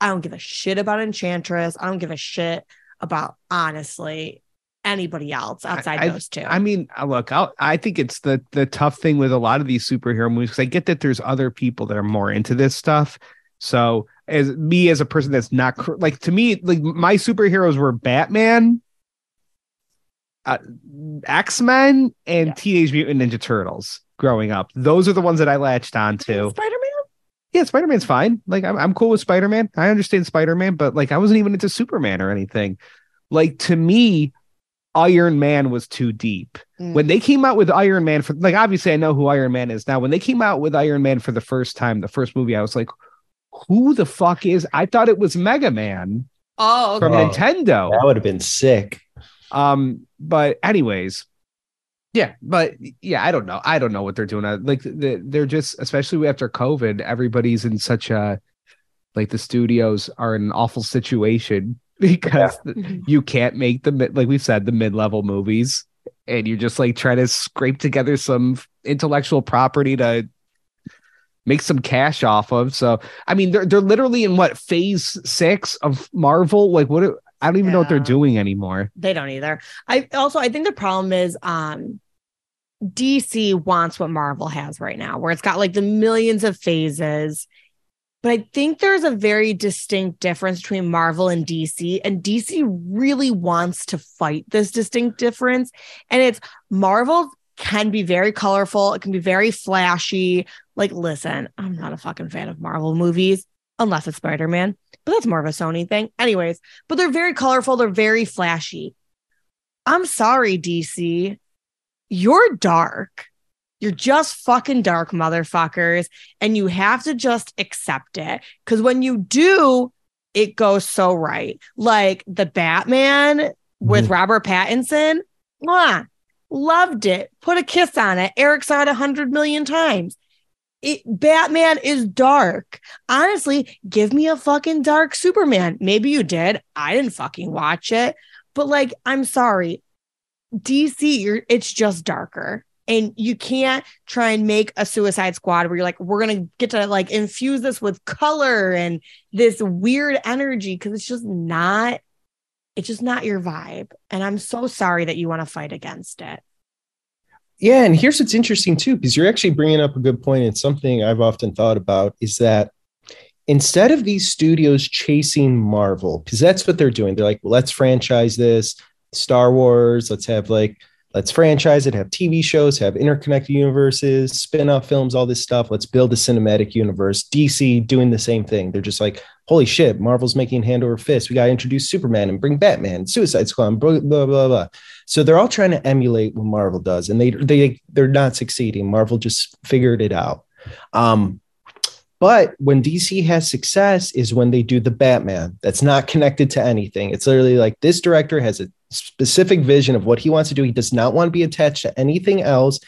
I don't give a shit about Enchantress. I don't give a shit about, honestly, anybody else outside those two. I mean, look, I think it's the tough thing with a lot of these superhero movies because I get that there's other people that are more into this stuff. So as a person that's not like, to me, like my superheroes were Batman, X-Men, and Teenage Mutant Ninja Turtles. Growing up, those are the ones that I latched onto. Spider-Man? Yeah, Spider-Man's fine. Like, I'm cool with Spider-Man. I understand Spider-Man, but like, I wasn't even into Superman or anything. Like, to me, Iron Man was too deep. When they came out with Iron Man, for like, obviously I know who Iron Man is now. When they came out with Iron Man for the first time, the first movie, I was like, who the fuck is? I thought it was Mega Man. Oh, okay. From Nintendo. That would have been sick. But anyways. Yeah, but yeah, I don't know what they're doing. Like they're just, especially after COVID, everybody's in such a, like the studios are in an awful situation because you can't make the, like we've said, the mid-level movies, and you're just like trying to scrape together some intellectual property to make some cash off of. So, I mean, they're literally in what, phase 6 of Marvel? Like what? I don't even know what they're doing anymore. They don't either. I think the problem is DC wants what Marvel has right now, where it's got like the millions of phases. But I think there's a very distinct difference between Marvel and DC. And DC really wants to fight this distinct difference. And it's Marvel can be very colorful. It can be very flashy. Like, listen, I'm not a fucking fan of Marvel movies. Unless it's Spider-Man, but that's more of a Sony thing. Anyways, but they're very colorful. They're very flashy. I'm sorry, DC. You're dark. You're just fucking dark, motherfuckers. And you have to just accept it. Because when you do, it goes so right. Like the Batman with Robert Pattinson. Mwah, loved it. Put a kiss on it. Eric saw it 100 million times. Batman is dark. Honestly, give me a fucking dark Superman. Maybe you did. I didn't fucking watch it. But like, I'm sorry. DC, it's just darker. And you can't try and make a Suicide Squad where you're like, we're going to get to like infuse this with color and this weird energy. Because it's just not your vibe. And I'm so sorry that you want to fight against it. Yeah, and here's what's interesting, too, because you're actually bringing up a good point, and something I've often thought about is that instead of these studios chasing Marvel, because that's what they're doing. They're like, well, let's franchise this Star Wars. Let's have like, let's franchise it, have TV shows, have interconnected universes, spin-off films, all this stuff. Let's build a cinematic universe. DC doing the same thing. They're just like, holy shit, Marvel's making hand over fist. We got to introduce Superman and bring Batman, Suicide Squad, and blah, blah, blah, blah. So they're all trying to emulate what Marvel does, and they're not succeeding. Marvel just figured it out. But when DC has success is when they do the Batman. That's not connected to anything. It's literally like this director has a specific vision of what he wants to do. He does not want to be attached to anything else.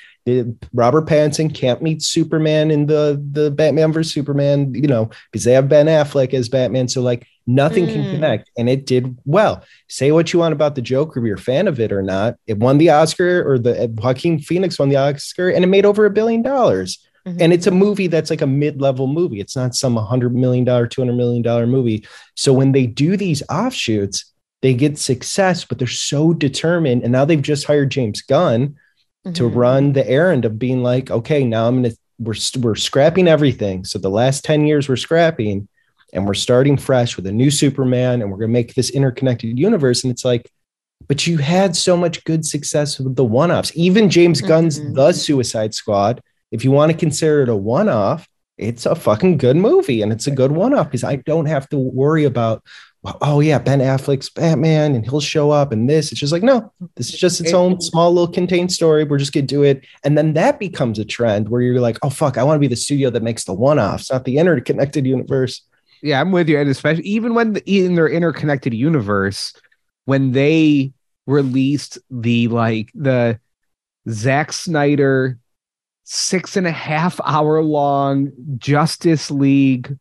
Robert Pattinson can't meet Superman in the Batman versus Superman, you know, because they have Ben Affleck as Batman. So like nothing can connect, and it did well. Say what you want about the Joker, if you're a fan of it or not. It won the Oscar, or the Joaquin Phoenix won the Oscar, and it made over $1 billion. Mm-hmm. And it's a movie that's like a mid-level movie. It's not some $100 million, $200 million movie. So when they do these offshoots, they get success, but they're so determined. And now they've just hired James Gunn to run the errand of being like, okay, now we're scrapping everything. So the last 10 years we're scrapping, and we're starting fresh with a new Superman, and we're going to make this interconnected universe. And it's like, but you had so much good success with the one-offs. Even James Gunn's The Suicide Squad, if you want to consider it a one-off, it's a fucking good movie, and it's a good one-off because I don't have to worry about, oh yeah, Ben Affleck's Batman and he'll show up and this. It's just like, no, this is just its own small little contained story. We're just going to do it. And then that becomes a trend where you're like, oh fuck, I want to be the studio that makes the one-offs, not the interconnected universe. Yeah, I'm with you. And especially even when in their interconnected universe, when they released the Zack Snyder 6.5 hour long Justice League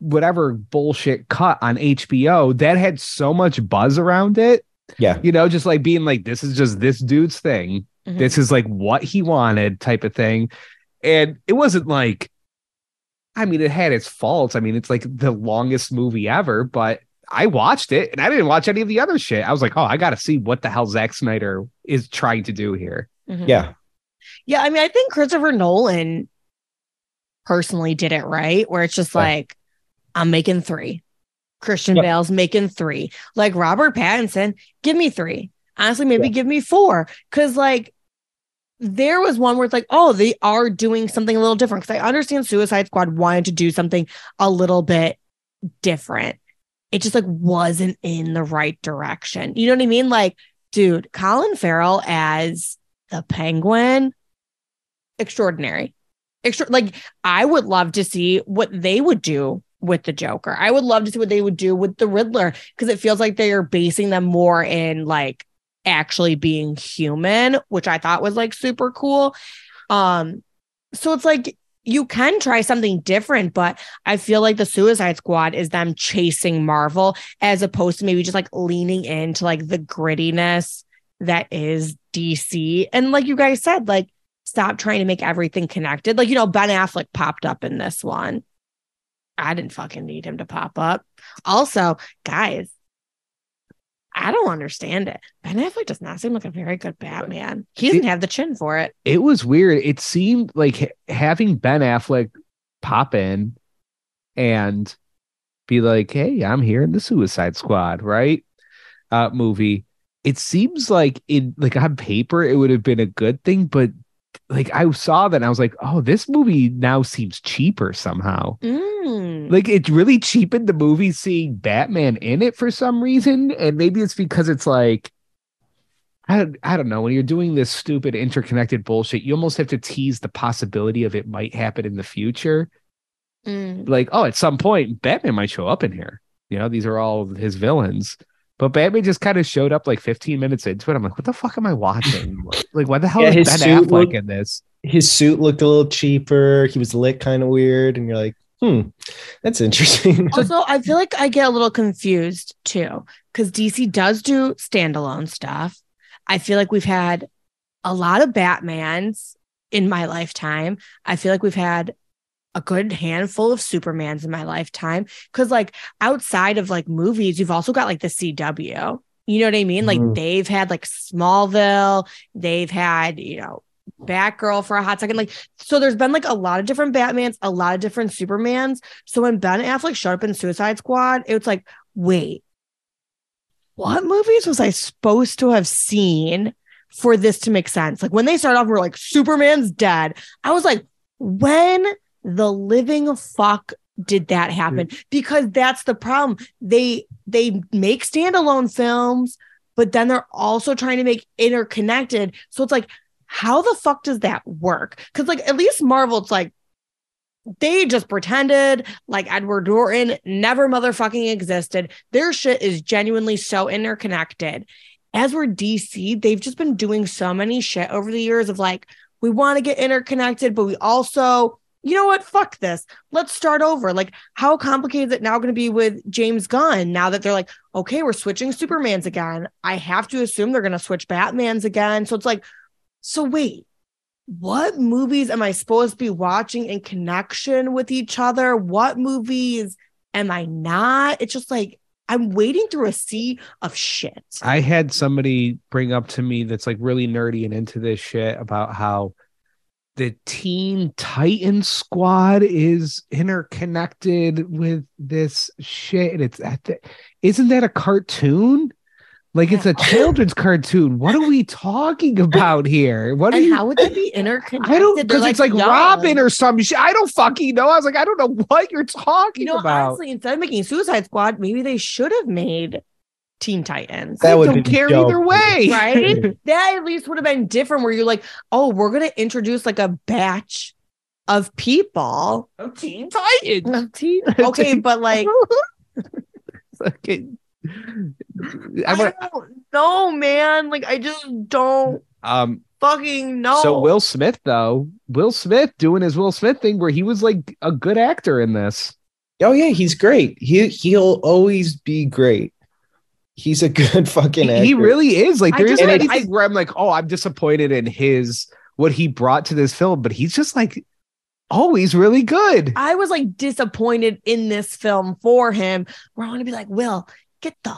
whatever bullshit cut on HBO, that had so much buzz around it. Yeah. You know, just like being like, this is just this dude's thing. Mm-hmm. This is like what he wanted type of thing. And it wasn't like, I mean, it had its faults. I mean, it's like the longest movie ever, but I watched it and I didn't watch any of the other shit. I was like, oh, I got to see what the hell Zack Snyder is trying to do here. Mm-hmm. Yeah. Yeah. I mean, I think Christopher Nolan personally did it right, where it's just like, I'm making three. Christian Bale's making three. Like Robert Pattinson, give me three. Honestly, maybe give me four. Because like there was one where it's like, oh, they are doing something a little different. Because I understand Suicide Squad wanted to do something a little bit different. It just like wasn't in the right direction. You know what I mean? Like, dude, Colin Farrell as the Penguin, extraordinary. Like, I would love to see what they would do with the Joker. I would love to see what they would do with the Riddler, because it feels like they are basing them more in like actually being human, which I thought was like super cool. So it's like you can try something different, but I feel like the Suicide Squad is them chasing Marvel as opposed to maybe just like leaning into like the grittiness that is DC. And like you guys said, like stop trying to make everything connected. Like, you know, Ben Affleck popped up in this one. I didn't fucking need him to pop up. Also, guys, I don't understand it. Ben Affleck does not seem like a very good Batman. He doesn't have the chin for it. It was weird. It seemed like having Ben Affleck pop in and be like, hey, I'm here in the Suicide Squad, right? Movie. It seems like on paper, it would have been a good thing, but like I saw that and I was like, oh, this movie now seems cheaper somehow. Like it really cheapened the movie seeing Batman in it for some reason. And maybe it's because it's like, I don't know, when you're doing this stupid interconnected bullshit, you almost have to tease the possibility of it might happen in the future. Like, oh, at some point Batman might show up in here. You know, these are all his villains. But Batman just kind of showed up like 15 minutes into it. I'm like, what the fuck am I watching? Like, why the hell is Ben Affleck in this? His suit looked a little cheaper. He was lit kind of weird. And you're like, that's interesting. Also, I feel like I get a little confused too, because DC does do standalone stuff. I feel like we've had a lot of Batmans in my lifetime. I feel like we've had a good handful of Supermans in my lifetime. Cause like outside of like movies, you've also got like the CW, you know what I mean? Like they've had like Smallville, they've had, you know, Batgirl for a hot second. Like, so there's been like a lot of different Batmans, a lot of different Supermans. So when Ben Affleck showed up in Suicide Squad, it was like, wait, what movies was I supposed to have seen for this to make sense? Like when they started off, we were like, Superman's dead. I was like, when the living fuck did that happen? Because that's the problem. They make standalone films, but then they're also trying to make interconnected. So it's like, how the fuck does that work? Because like at least Marvel, it's like they just pretended like Edward Norton never motherfucking existed. Their shit is genuinely so interconnected. As we're DC, they've just been doing so many shit over the years of like, we want to get interconnected, but we also, you know what? Fuck this. Let's start over. Like, how complicated is it now going to be with James Gunn now that they're like, okay, we're switching Supermans again. I have to assume they're going to switch Batmans again. So it's like, so wait, what movies am I supposed to be watching in connection with each other? What movies am I not? It's just like, I'm wading through a sea of shit. I had somebody bring up to me that's like really nerdy and into this shit about how the Teen Titan Squad is interconnected with this shit. And it's at the, isn't that a cartoon? Like, it's a children's cartoon. What are we talking about here? What are and you? How would they be interconnected? I don't, because it's like Robin or some shit. I don't fucking know. I was like, I don't know what you're talking about. Honestly, instead of making Suicide Squad, maybe they should have made Teen Titans. That would don't care dope. Either way, right? That at least would have been different. Where you're like, oh, we're gonna introduce like a batch of people. Oh, Teen Titans. Okay, but like, okay. I don't know, man. Like, I just don't fucking know. So Will Smith, though. Will Smith doing his Will Smith thing where he was like a good actor in this. Oh, yeah. He's great. He'll always be great. He's a good fucking actor. He really is. Like, there isn't anything where I'm like, oh, I'm disappointed in what he brought to this film. But he's just like always really good. I was like disappointed in this film for him where I want to be like, Will, get the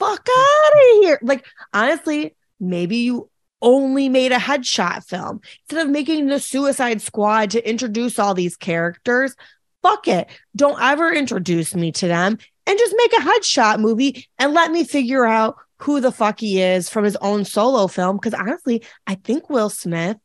fuck out of here. Like, honestly, maybe you only made a headshot film instead of making the Suicide Squad to introduce all these characters. Fuck it. Don't ever introduce me to them and just make a headshot movie and let me figure out who the fuck he is from his own solo film. Because honestly, I think Will Smith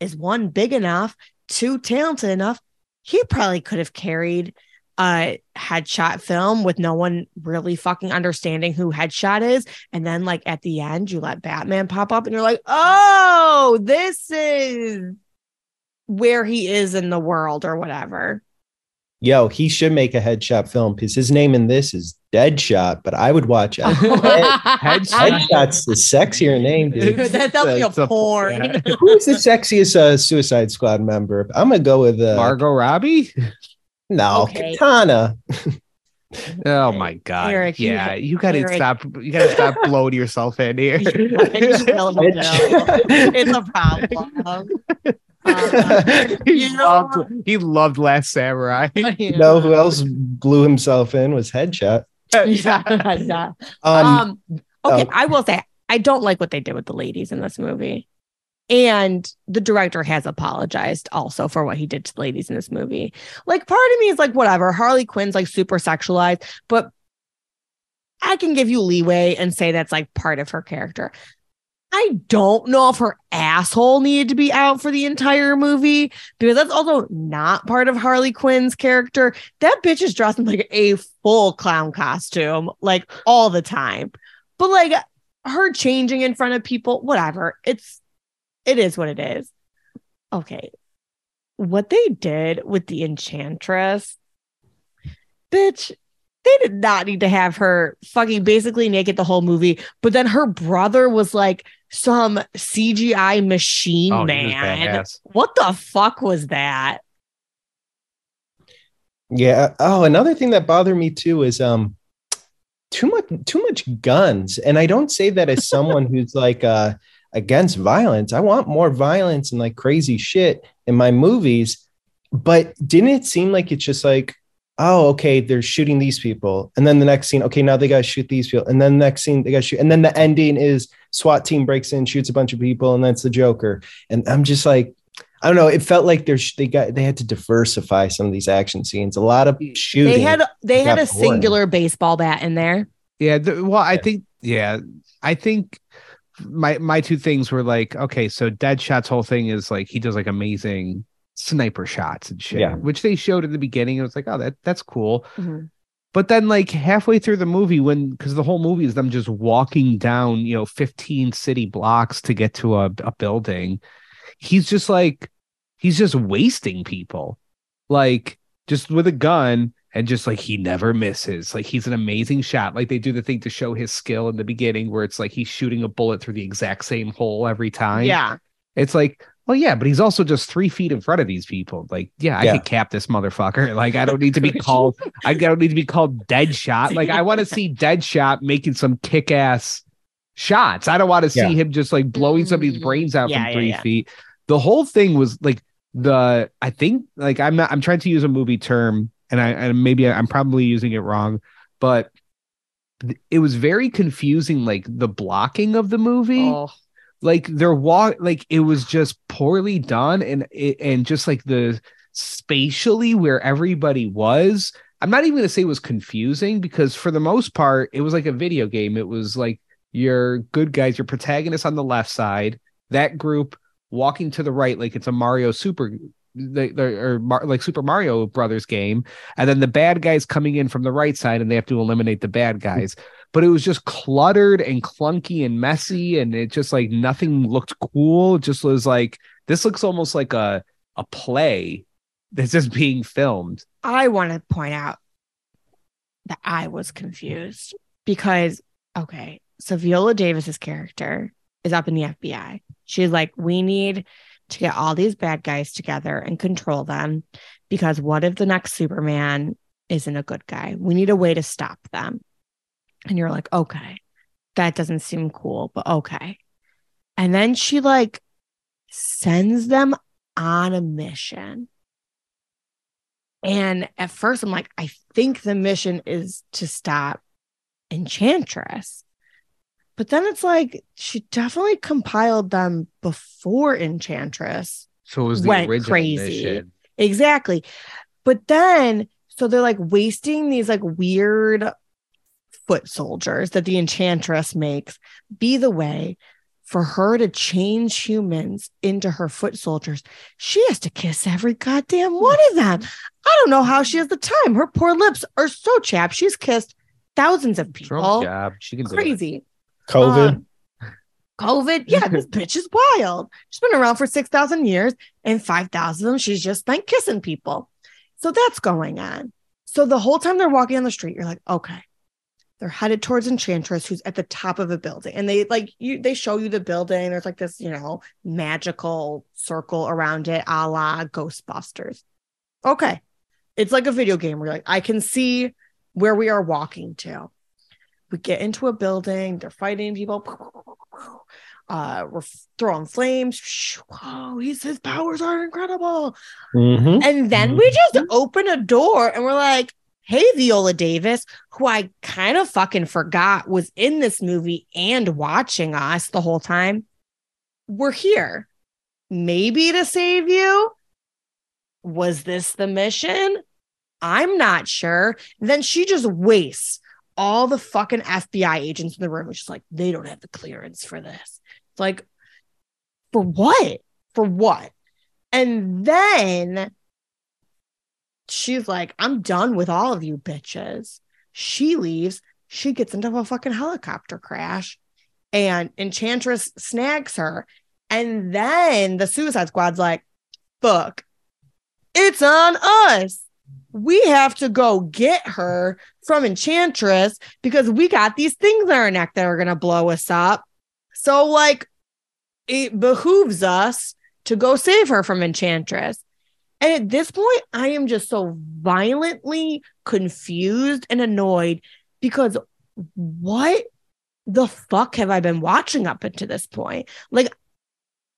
is one big enough, two talented enough. He probably could have carried a headshot film with no one really fucking understanding who Headshot is, and then like at the end you let Batman pop up and you're like, oh, this is where he is in the world or whatever. Yo, he should make a Headshot film because his name in this is Deadshot, but I would watch it. Headshot's the sexier name, dude. That'll be a porn. Who's the sexiest Suicide Squad member? I'm gonna go with Margot Robbie. No, okay. Katana. Oh my God. Eric, yeah, you gotta stop blowing yourself in here. It's a problem. He loved Last Samurai. You know who else blew himself in was Headshot. Yeah. Okay, I will say I don't like what they did with the ladies in this movie. And the director has apologized also for what he did to the ladies in this movie. Like, part of me is like, whatever. Harley Quinn's like super sexualized, but I can give you leeway and say that's like part of her character. I don't know if her asshole needed to be out for the entire movie because that's also not part of Harley Quinn's character. That bitch is dressed in like a full clown costume, like all the time. But like her changing in front of people, whatever. It is what it is. Okay. What they did with the Enchantress, bitch, they did not need to have her fucking basically naked the whole movie. But then her brother was like some CGI machine man. What the fuck was that? Yeah. Oh, another thing that bothered me too is too much guns. And I don't say that as someone who's like against violence. I want more violence and like crazy shit in my movies, but didn't it seem like it's just like oh, okay, they're shooting these people. And then the next scene, okay, now they got to shoot these people. And then the next scene, they got to shoot. And then the ending is SWAT team breaks in, shoots a bunch of people, and that's the Joker. And I'm just like, I don't know. It felt like they had to diversify some of these action scenes. A lot of shooting. They had a singular baseball bat in there. Yeah. I think my two things were like, okay, so Deadshot's whole thing is like, he does like amazing sniper shots and shit, yeah, which they showed at the beginning. It was like, oh, that's cool. Mm-hmm. But then like halfway through the movie, because the whole movie is them just walking down, 15 city blocks to get to a building. He's just wasting people, like just with a gun, and just like, he never misses. Like, he's an amazing shot. Like, they do the thing to show his skill in the beginning where it's like, he's shooting a bullet through the exact same hole every time. Yeah. It's like, well, yeah, but he's also just 3 feet in front of these people. Like, I could cap this motherfucker. Like, I don't need to be called. I don't need to be called Deadshot. Like, I want to see Deadshot making some kick-ass shots. I don't want to see him just like blowing somebody's brains out from 3 feet. The whole thing was like I think like I'm trying to use a movie term, and I'm probably using it wrong, but it was very confusing. Like the blocking of the movie. Oh. Like their walk, like it was just poorly done, and just like the spatially where everybody was. I'm not even gonna say it was confusing, because for the most part, it was like a video game. It was like your good guys, your protagonist on the left side, that group walking to the right, like it's a Mario Super Mario Brothers game, and then the bad guys coming in from the right side, and they have to eliminate the bad guys. But it was just cluttered and clunky and messy, and it just like nothing looked cool. It just was like, this looks almost like a play that's just being filmed. I want to point out that I was confused because, okay, so Viola Davis's character is up in the FBI. She's like, we need to get all these bad guys together and control them, because what if the next Superman isn't a good guy? We need a way to stop them. And you're like, okay, that doesn't seem cool, but okay. And then she like sends them on a mission. And at first I'm like, I think the mission is to stop Enchantress. But then it's like, she definitely compiled them before Enchantress. So it was the original crazy mission. Exactly. But then, so they're like wasting these like weird foot soldiers that the Enchantress makes be the way for her to change humans into her foot soldiers. She has to kiss every goddamn one of them. I don't know how she has the time. Her poor lips are so chapped. She's kissed thousands of people. Job. She can crazy. COVID. Yeah, this bitch is wild. She's been around for 6,000 years, and 5,000 of them she's just been kissing people. So that's going on. So the whole time they're walking on the street, you're like, okay, they're headed towards Enchantress, who's at the top of a building. And they like you, they show you the building. There's like this, magical circle around it, a la Ghostbusters. Okay. It's like a video game where you're like, I can see where we are walking to. We get into a building, they're fighting people. We're throwing flames. Whoa, his powers are incredible. Mm-hmm. And then we just open a door and we're like, hey, Viola Davis, who I kind of fucking forgot was in this movie and watching us the whole time. We're here. Maybe to save you. Was this the mission? I'm not sure. And then she just wastes all the fucking FBI agents in the room. She's like, they don't have the clearance for this. It's like, for what? For what? And then she's like, I'm done with all of you bitches. She leaves. She gets into a fucking helicopter crash, and Enchantress snags her. And then the Suicide Squad's like, fuck, it's on us. We have to go get her from Enchantress because we got these things on our neck that are going to blow us up. So like, it behooves us to go save her from Enchantress. And at this point, I am just so violently confused and annoyed because what the fuck have I been watching up until this point? Like,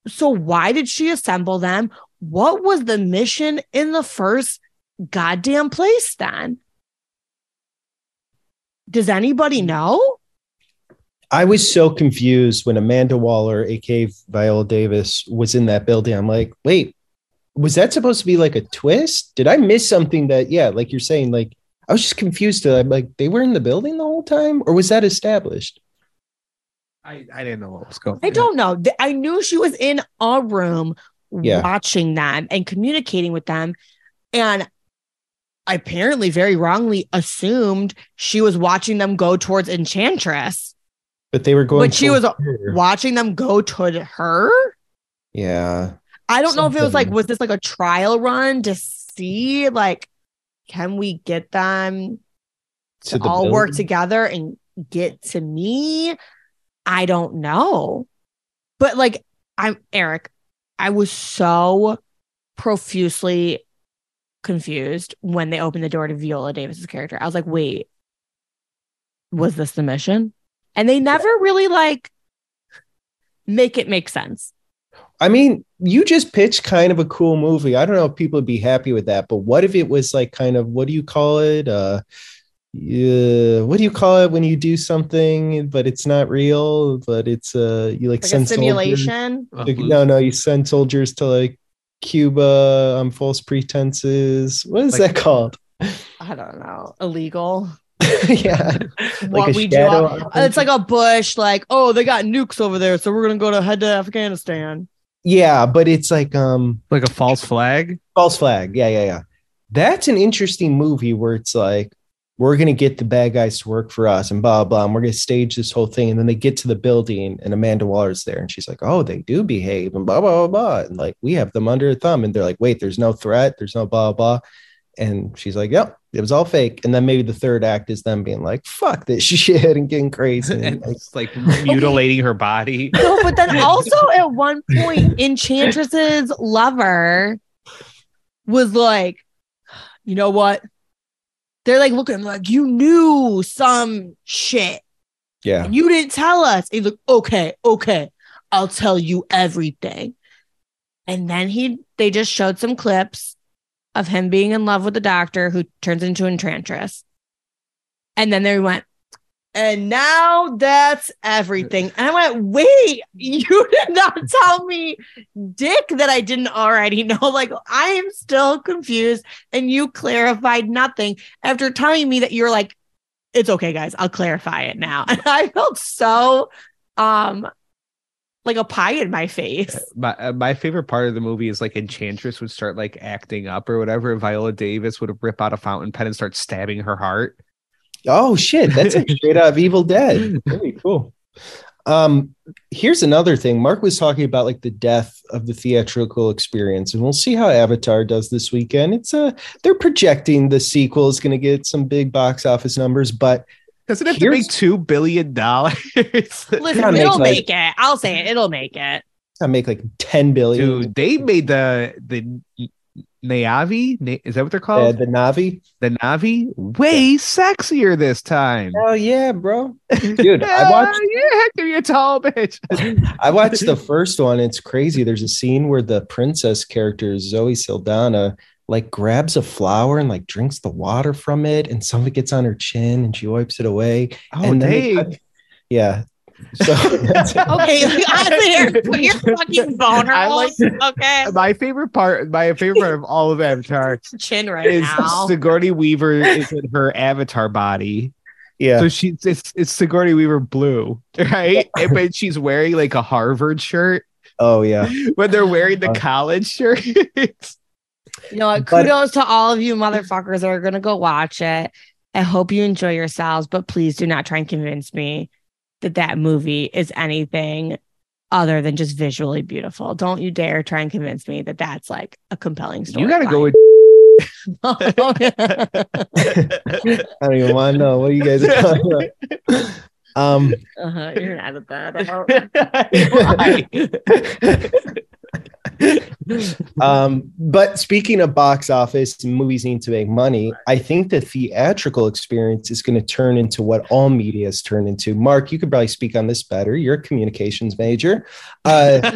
so why did she assemble them? What was the mission in the first goddamn place then. Does anybody know? I was so confused when Amanda Waller, aka Viola Davis, was in that building. I'm like, wait, was that supposed to be like a twist? Did I miss something that, yeah, like you're saying, like, I was just confused. I'm like, they were in the building the whole time, or was that established? I didn't know what was going on. I don't know. I knew she was in a room watching them and communicating with them. And I apparently very wrongly assumed she was watching them go towards Enchantress. But they were going. But she was watching them go to her. Yeah. I don't know if it was like, was this like a trial run to see, like, can we get them to all work together and get to me? I don't know. But like, I was so profusely confused when they opened the door to Viola Davis's character. I was like, wait, was this the mission? And they never really like make it make sense. I mean, you just pitched kind of a cool movie. I don't know if people would be happy with that, but what if it was like kind of, what do you call it? What do you call it when you do something, but it's not real, but it's you like send a simulation? Soldiers, no, you send soldiers to like Cuba on false pretenses. What is that called? I don't know. Illegal. Yeah, what we do. It's like a Bush, like, oh, they got nukes over there, so we're gonna head to Afghanistan. Yeah, but it's like a false flag. False flag. Yeah. That's an interesting movie where it's like, we're gonna get the bad guys to work for us and blah blah, and we're gonna stage this whole thing, and then they get to the building and Amanda Waller's there, and she's like, oh, they do behave and blah blah blah, and like we have them under a thumb, and they're like, wait, there's no threat, there's no blah blah. And she's like, yep, it was all fake. And then maybe the third act is them being like, fuck this shit and getting crazy. And it's like mutilating her body. No, but then also at one point, Enchantress's lover was like, you know what? They're like, looking like, you knew some shit. Yeah. And you didn't tell us. He's like, okay, I'll tell you everything. And then they just showed some clips of him being in love with the doctor who turns into Enchantress. And then they went, and now that's everything. And I went, wait, you did not tell me, Dick, that I didn't already know. Like, I am still confused. And you clarified nothing after telling me that you're like, it's okay, guys, I'll clarify it now. And I felt so, like a pie in my face. My favorite part of the movie is like Enchantress would start like acting up or whatever. And Viola Davis would rip out a fountain pen and start stabbing her heart. Oh shit! That's straight out of Evil Dead. Very cool. Here's another thing. Mark was talking about like the death of the theatrical experience, and we'll see how Avatar does this weekend. It's they're projecting the sequel is going to get some big box office numbers, but. Doesn't it have to make $2 billion? Listen, it'll make it. I'll say it. It'll make it. I'll make like $10 billion. Dude, they made the Na'vi. Is that what they're called? The Na'vi. The Na'vi. Way sexier this time. Oh yeah, bro. Dude, I watched. Yeah, Hector, you tall bitch. I watched the first one. It's crazy. There's a scene where the princess character Zoe Saldana like grabs a flower and like drinks the water from it, and some of it gets on her chin and she wipes it away. Oh, and dang. Yeah. So that's okay. Out of here. Put your fucking phone on. Okay. My favorite part of all of Avatar chin right is now. Sigourney Weaver is in her Avatar body. Yeah. So it's Sigourney Weaver blue, right? But she's wearing like a Harvard shirt. Oh yeah. When they're wearing the college shirt. You know what? Kudos to all of you motherfuckers that are going to go watch it. I hope you enjoy yourselves, but please do not try and convince me that movie is anything other than just visually beautiful. Don't you dare try and convince me that that's like a compelling story. You got to go with. I don't even want to know what you guys are talking about. You're gonna edit that out. But speaking of box office, movies need to make money. I think the theatrical experience is going to turn into what all media has turned into. Mark, you could probably speak on this better. You're a communications major. You're not.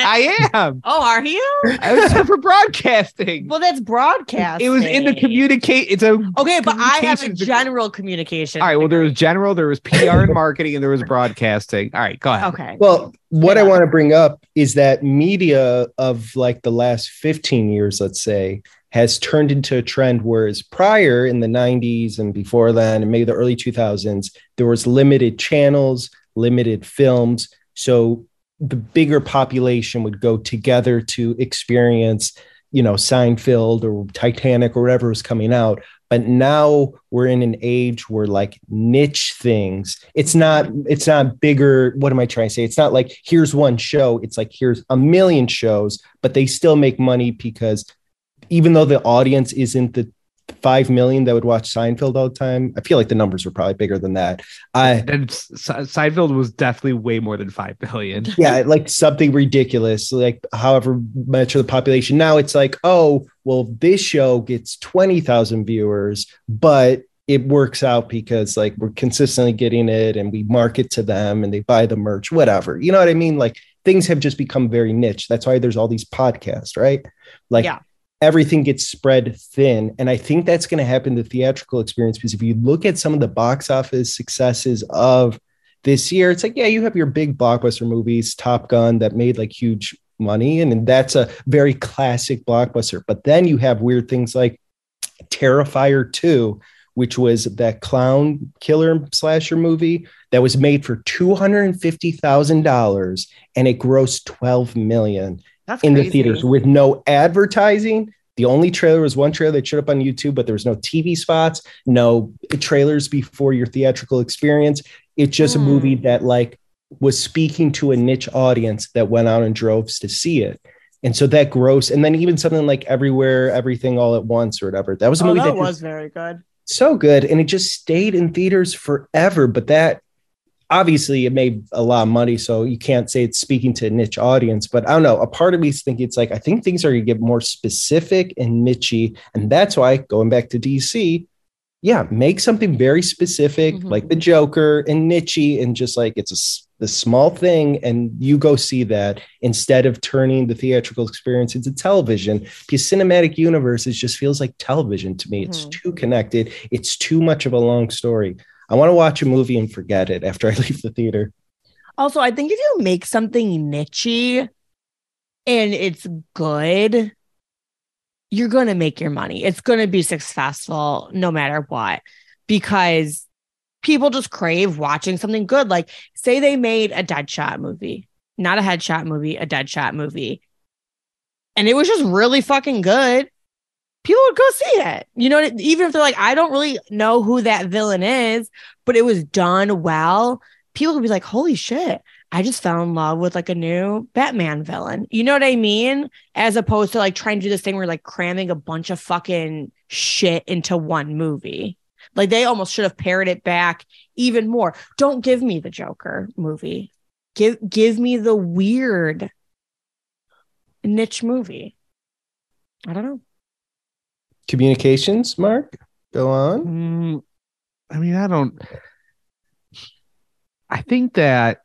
I am. Oh, are you? I was here for broadcasting. Well, that's broadcasting. It was in the communicate. It's a okay, but I have a general communication. All right. Well, there was general, there was PR and marketing, and there was broadcasting. All right, go ahead. Okay. Well, what I want to bring up is that media of like the last 15 years, let's say, has turned into a trend, whereas prior in the 90s and before then, and maybe the early 2000s, there was limited channels, limited films. So the bigger population would go together to experience, you know, Seinfeld or Titanic or whatever was coming out. But now we're in an age where like niche things, it's not bigger. What am I trying to say? It's not like here's one show. It's like here's a million shows, but they still make money because even though the audience isn't the 5 million that would watch Seinfeld all the time, I feel like the numbers were probably bigger than that. And Seinfeld was definitely way more than 5 billion. Yeah, like something ridiculous, like however much of the population. Now it's like, oh, well, this show gets 20,000 viewers, but it works out because like we're consistently getting it and we market to them and they buy the merch, whatever. You know what I mean? Like things have just become very niche. That's why there's all these podcasts, right? Like, yeah. Everything gets spread thin. And I think that's going to happen to the theatrical experience, because if you look at some of the box office successes of this year, it's like, yeah, you have your big blockbuster movies, Top Gun, that made like huge money. And that's a very classic blockbuster. But then you have weird things like Terrifier 2, which was that clown killer slasher movie that was made for $250,000 and it grossed $12 million. That's in crazy. The theaters with no advertising. The only trailer was one trailer that showed up on YouTube, but there was no TV spots, no trailers before your theatrical experience. It's just a movie that like was speaking to a niche audience that went out in droves to see it. And so that gross. And then even something like Everywhere, Everything All at Once or whatever. That was a movie that was very good. So good. And it just stayed in theaters forever. But that obviously, it made a lot of money, so you can't say it's speaking to a niche audience. But I don't know. A part of me is thinking it's like, I think things are going to get more specific and nichey. And that's why, going back to DC, yeah, make something very specific, like the Joker, and nichey, and just like it's a small thing. And you go see that instead of turning the theatrical experience into television. Because cinematic universes just feels like television to me. It's too connected. It's too much of a long story. I want to watch a movie and forget it after I leave the theater. Also, I think if you make something niche-y and it's good, you're going to make your money. It's going to be successful no matter what, because people just crave watching something good. Like, say they made a Deadshot movie, not a Headshot movie, a Deadshot movie. And it was just really fucking good. People would go see it, you know, even if they're like, I don't really know who that villain is, but it was done well. People would be like, holy shit, I just fell in love with like a new Batman villain. You know what I mean? As opposed to like trying to do this thing where like cramming a bunch of fucking shit into one movie. Like they almost should have pared it back even more. Don't give me the Joker movie. Give me the weird niche movie. I don't know. Communications, Mark, go on. I think this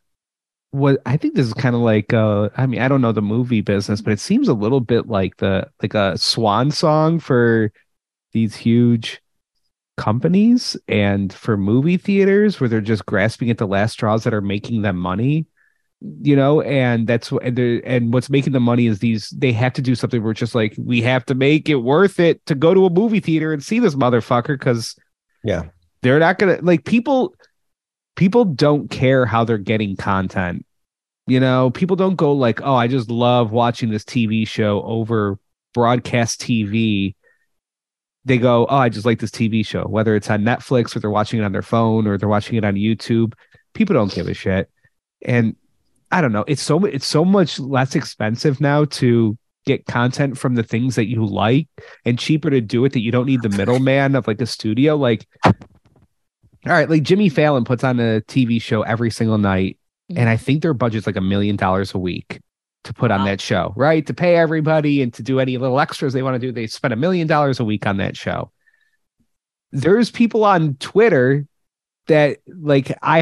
is kind of like I don't know the movie business, but it seems a little bit like a swan song for these huge companies and for movie theaters, where they're just grasping at the last straws that are making them money. You know, and that's what, and what's making the money is they have to do something where it's just like, we have to make it worth it to go to a movie theater and see this motherfucker. Cause yeah, they're not going to like people don't care how they're getting content. You know, people don't go like, oh, I just love watching this TV show over broadcast TV. They go, oh, I just like this TV show, whether it's on Netflix or they're watching it on their phone or they're watching it on YouTube. People don't give a shit. And I don't know. It's so much less expensive now to get content from the things that you like, and cheaper to do it that you don't need the middleman of like a studio. Like, all right, like Jimmy Fallon puts on a TV show every single night, and I think their budget's like $1 million a week to put on that show, right? To pay everybody and to do any little extras they want to do. They spend $1 million a week on that show. There's people on Twitter that like I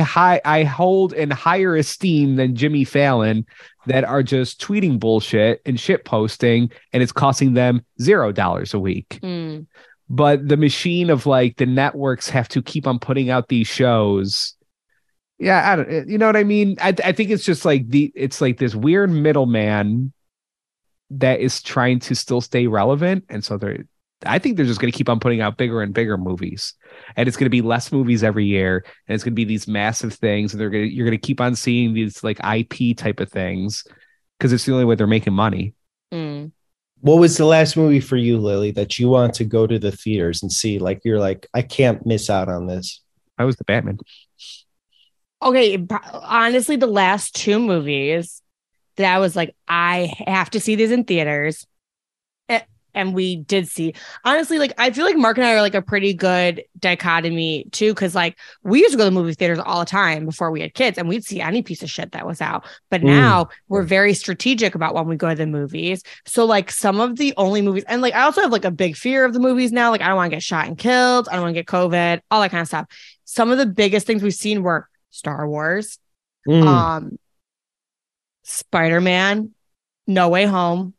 hold in higher esteem than Jimmy Fallon that are just tweeting bullshit and shit posting, and it's costing them $0 a week. Mm. But the machine of like the networks have to keep on putting out these shows. Yeah, I don't, you know what I mean? I think it's just like it's like this weird middleman that is trying to still stay relevant, and so I think they're just going to keep on putting out bigger and bigger movies, and it's going to be less movies every year, and it's going to be these massive things, and you're going to keep on seeing these like IP type of things because it's the only way they're making money. Mm. What was the last movie for you, Lily, that you want to go to the theaters and see? Like you're like, I can't miss out on this. I was The Batman. Okay, honestly, the last two movies that I was like, I have to see these in theaters. And we did see. Honestly, like I feel like Mark and I are like a pretty good dichotomy too, because like we used to go to the movie theaters all the time before we had kids, and we'd see any piece of shit that was out. But now we're very strategic about when we go to the movies. So like some of the only movies, and like I also have like a big fear of the movies now. Like I don't want to get shot and killed. I don't want to get COVID. All that kind of stuff. Some of the biggest things we've seen were Star Wars, Spider-Man, No Way Home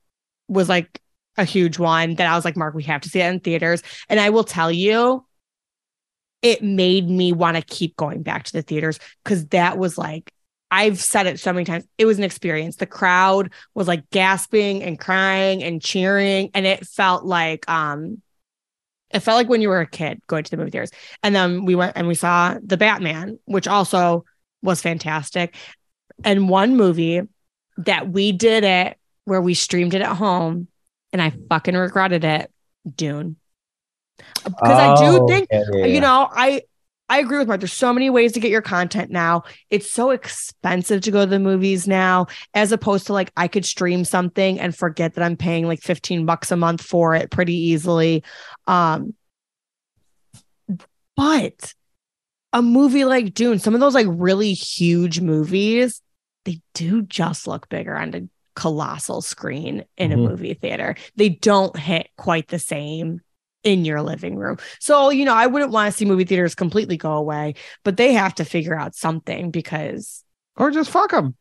was like a huge one that I was like, Mark, we have to see that in theaters. And I will tell you, it made me want to keep going back to the theaters because that was like, I've said it so many times, it was an experience. The crowd was like gasping and crying and cheering. And it felt like when you were a kid going to the movie theaters. And then we went and we saw The Batman, which also was fantastic. And one movie that we did it where we streamed it at home, and I fucking regretted it, Dune. Because I agree with Mark. There's so many ways to get your content now. It's so expensive to go to the movies now, as opposed to like I could stream something and forget that I'm paying like $15 a month for it pretty easily. But a movie like Dune, some of those like really huge movies, they do just look bigger on a colossal screen in a movie theater. They don't hit quite the same in your living room. So, you know, I wouldn't want to see movie theaters completely go away, but they have to figure out something because... Or just fuck them.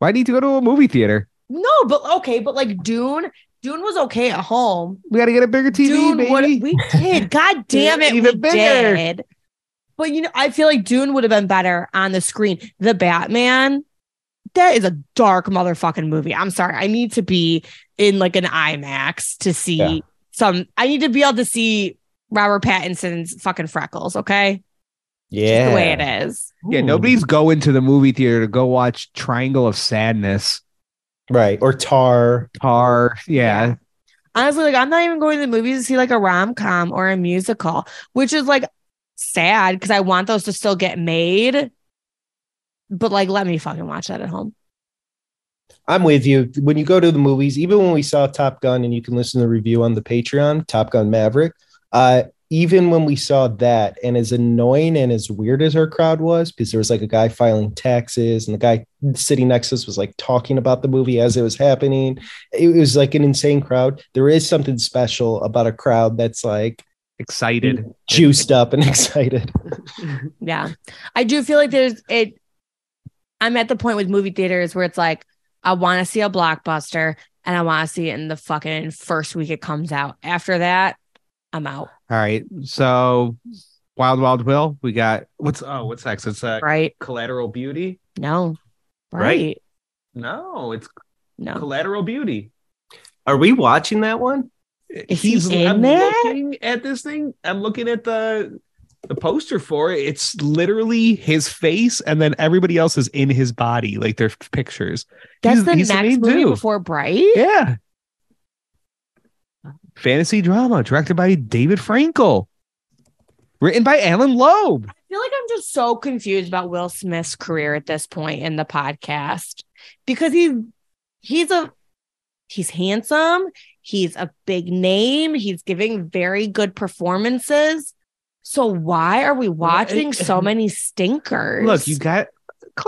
Why need to go to a movie theater? No, but okay, but like Dune was okay at home. We got to get a bigger TV, Dune, baby. We did. God damn it, even bigger. Did. But, you know, I feel like Dune would have been better on the screen. The Batman... That is a dark motherfucking movie. I'm sorry. I need to be in like an IMAX to see I need to be able to see Robert Pattinson's fucking freckles. Okay. Yeah. Just the way it is. Yeah. Ooh. Nobody's going to the movie theater to go watch Triangle of Sadness. Right. Or Tar. Yeah. Honestly, like I'm not even going to the movies to see like a rom-com or a musical, which is like sad because I want those to still get made. But like, let me fucking watch that at home. I'm with you. When you go to the movies, even when we saw Top Gun, and you can listen to the review on the Patreon, Top Gun Maverick, even when we saw that, and as annoying and as weird as our crowd was, because there was like a guy filing taxes and the guy sitting next to us was like talking about the movie as it was happening. It was like an insane crowd. There is something special about a crowd that's like, excited, juiced up and excited. Yeah, I do feel like I'm at the point with movie theaters where it's like, I want to see a blockbuster and I want to see it in the fucking first week it comes out. After that, I'm out. All right. So Wild Wild Will, we got what's next? It's Bright. Collateral Beauty. No. Bright. No, it's no. Collateral Beauty. Are we watching that one? Is looking at this thing. I'm looking at the poster for it. It's literally his face, and then everybody else is in his body, like their pictures. He's next movie before Bright. Yeah, fantasy drama directed by David Frankel, written by Alan Loeb. I feel like I'm just so confused about Will Smith's career at this point in the podcast because he's handsome, he's a big name, he's giving very good performances. So why are we watching so many stinkers? Look, you got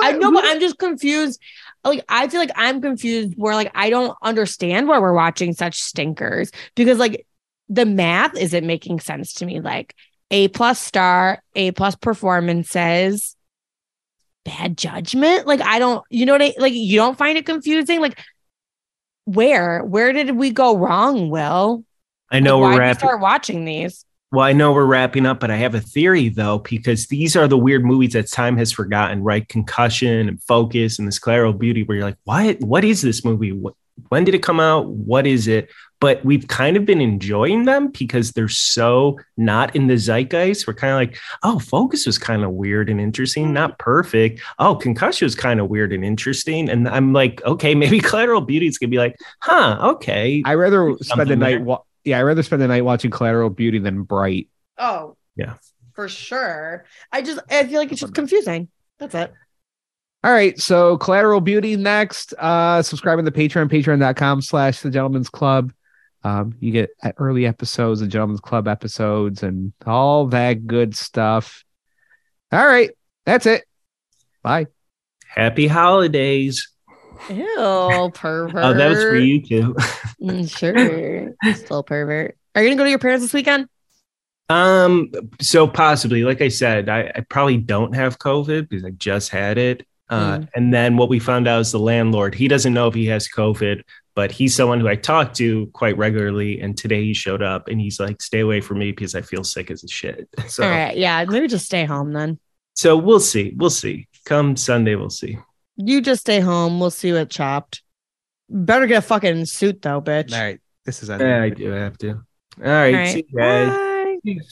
I know, but I'm just confused. Like, I feel like I'm confused where, like, I don't understand why we're watching such stinkers, because, like, the math isn't making sense to me. Like, A+ star, A+ performances, bad judgment. Like, I don't, you know what I, like, you don't find it confusing? Like, where did we go wrong, Will? I know, like, why did you start watching these? Well, I know we're wrapping up, but I have a theory, though, because these are the weird movies that time has forgotten, right? Concussion and Focus and this Collateral Beauty, where you're like, what is this movie? When did it come out? What is it? But we've kind of been enjoying them because they're so not in the zeitgeist. We're kind of like, oh, Focus was kind of weird and interesting, not perfect. Oh, Concussion was kind of weird and interesting. And I'm like, okay, maybe Collateral Beauty is going to be like, huh, okay. I'd rather spend the night watching. Yeah, I'd rather spend the night watching Collateral Beauty than Bright. Oh, yeah, for sure. I feel like it's just confusing. That's it. All right, so Collateral Beauty next. Subscribe on the Patreon, patreon.com/thegentleman'sclub. You get early episodes, the Gentleman's Club episodes, and all that good stuff. All right, that's it. Bye. Happy holidays. Ew, pervert. Oh, that was for you too. Sure. Still pervert. Are you gonna go to your parents this weekend? So possibly, like I said, I probably don't have COVID because I just had it. And then what we found out is the landlord, he doesn't know if he has COVID, but he's someone who I talk to quite regularly. And today he showed up and he's like, stay away from me because I feel sick as a shit. So, all right, yeah, maybe just stay home then. So we'll see. We'll see. Come Sunday, we'll see. You just stay home. We'll see what Chopped. Better get a fucking suit, though, bitch. All right. This is... I do have to. All right. See you guys. Bye.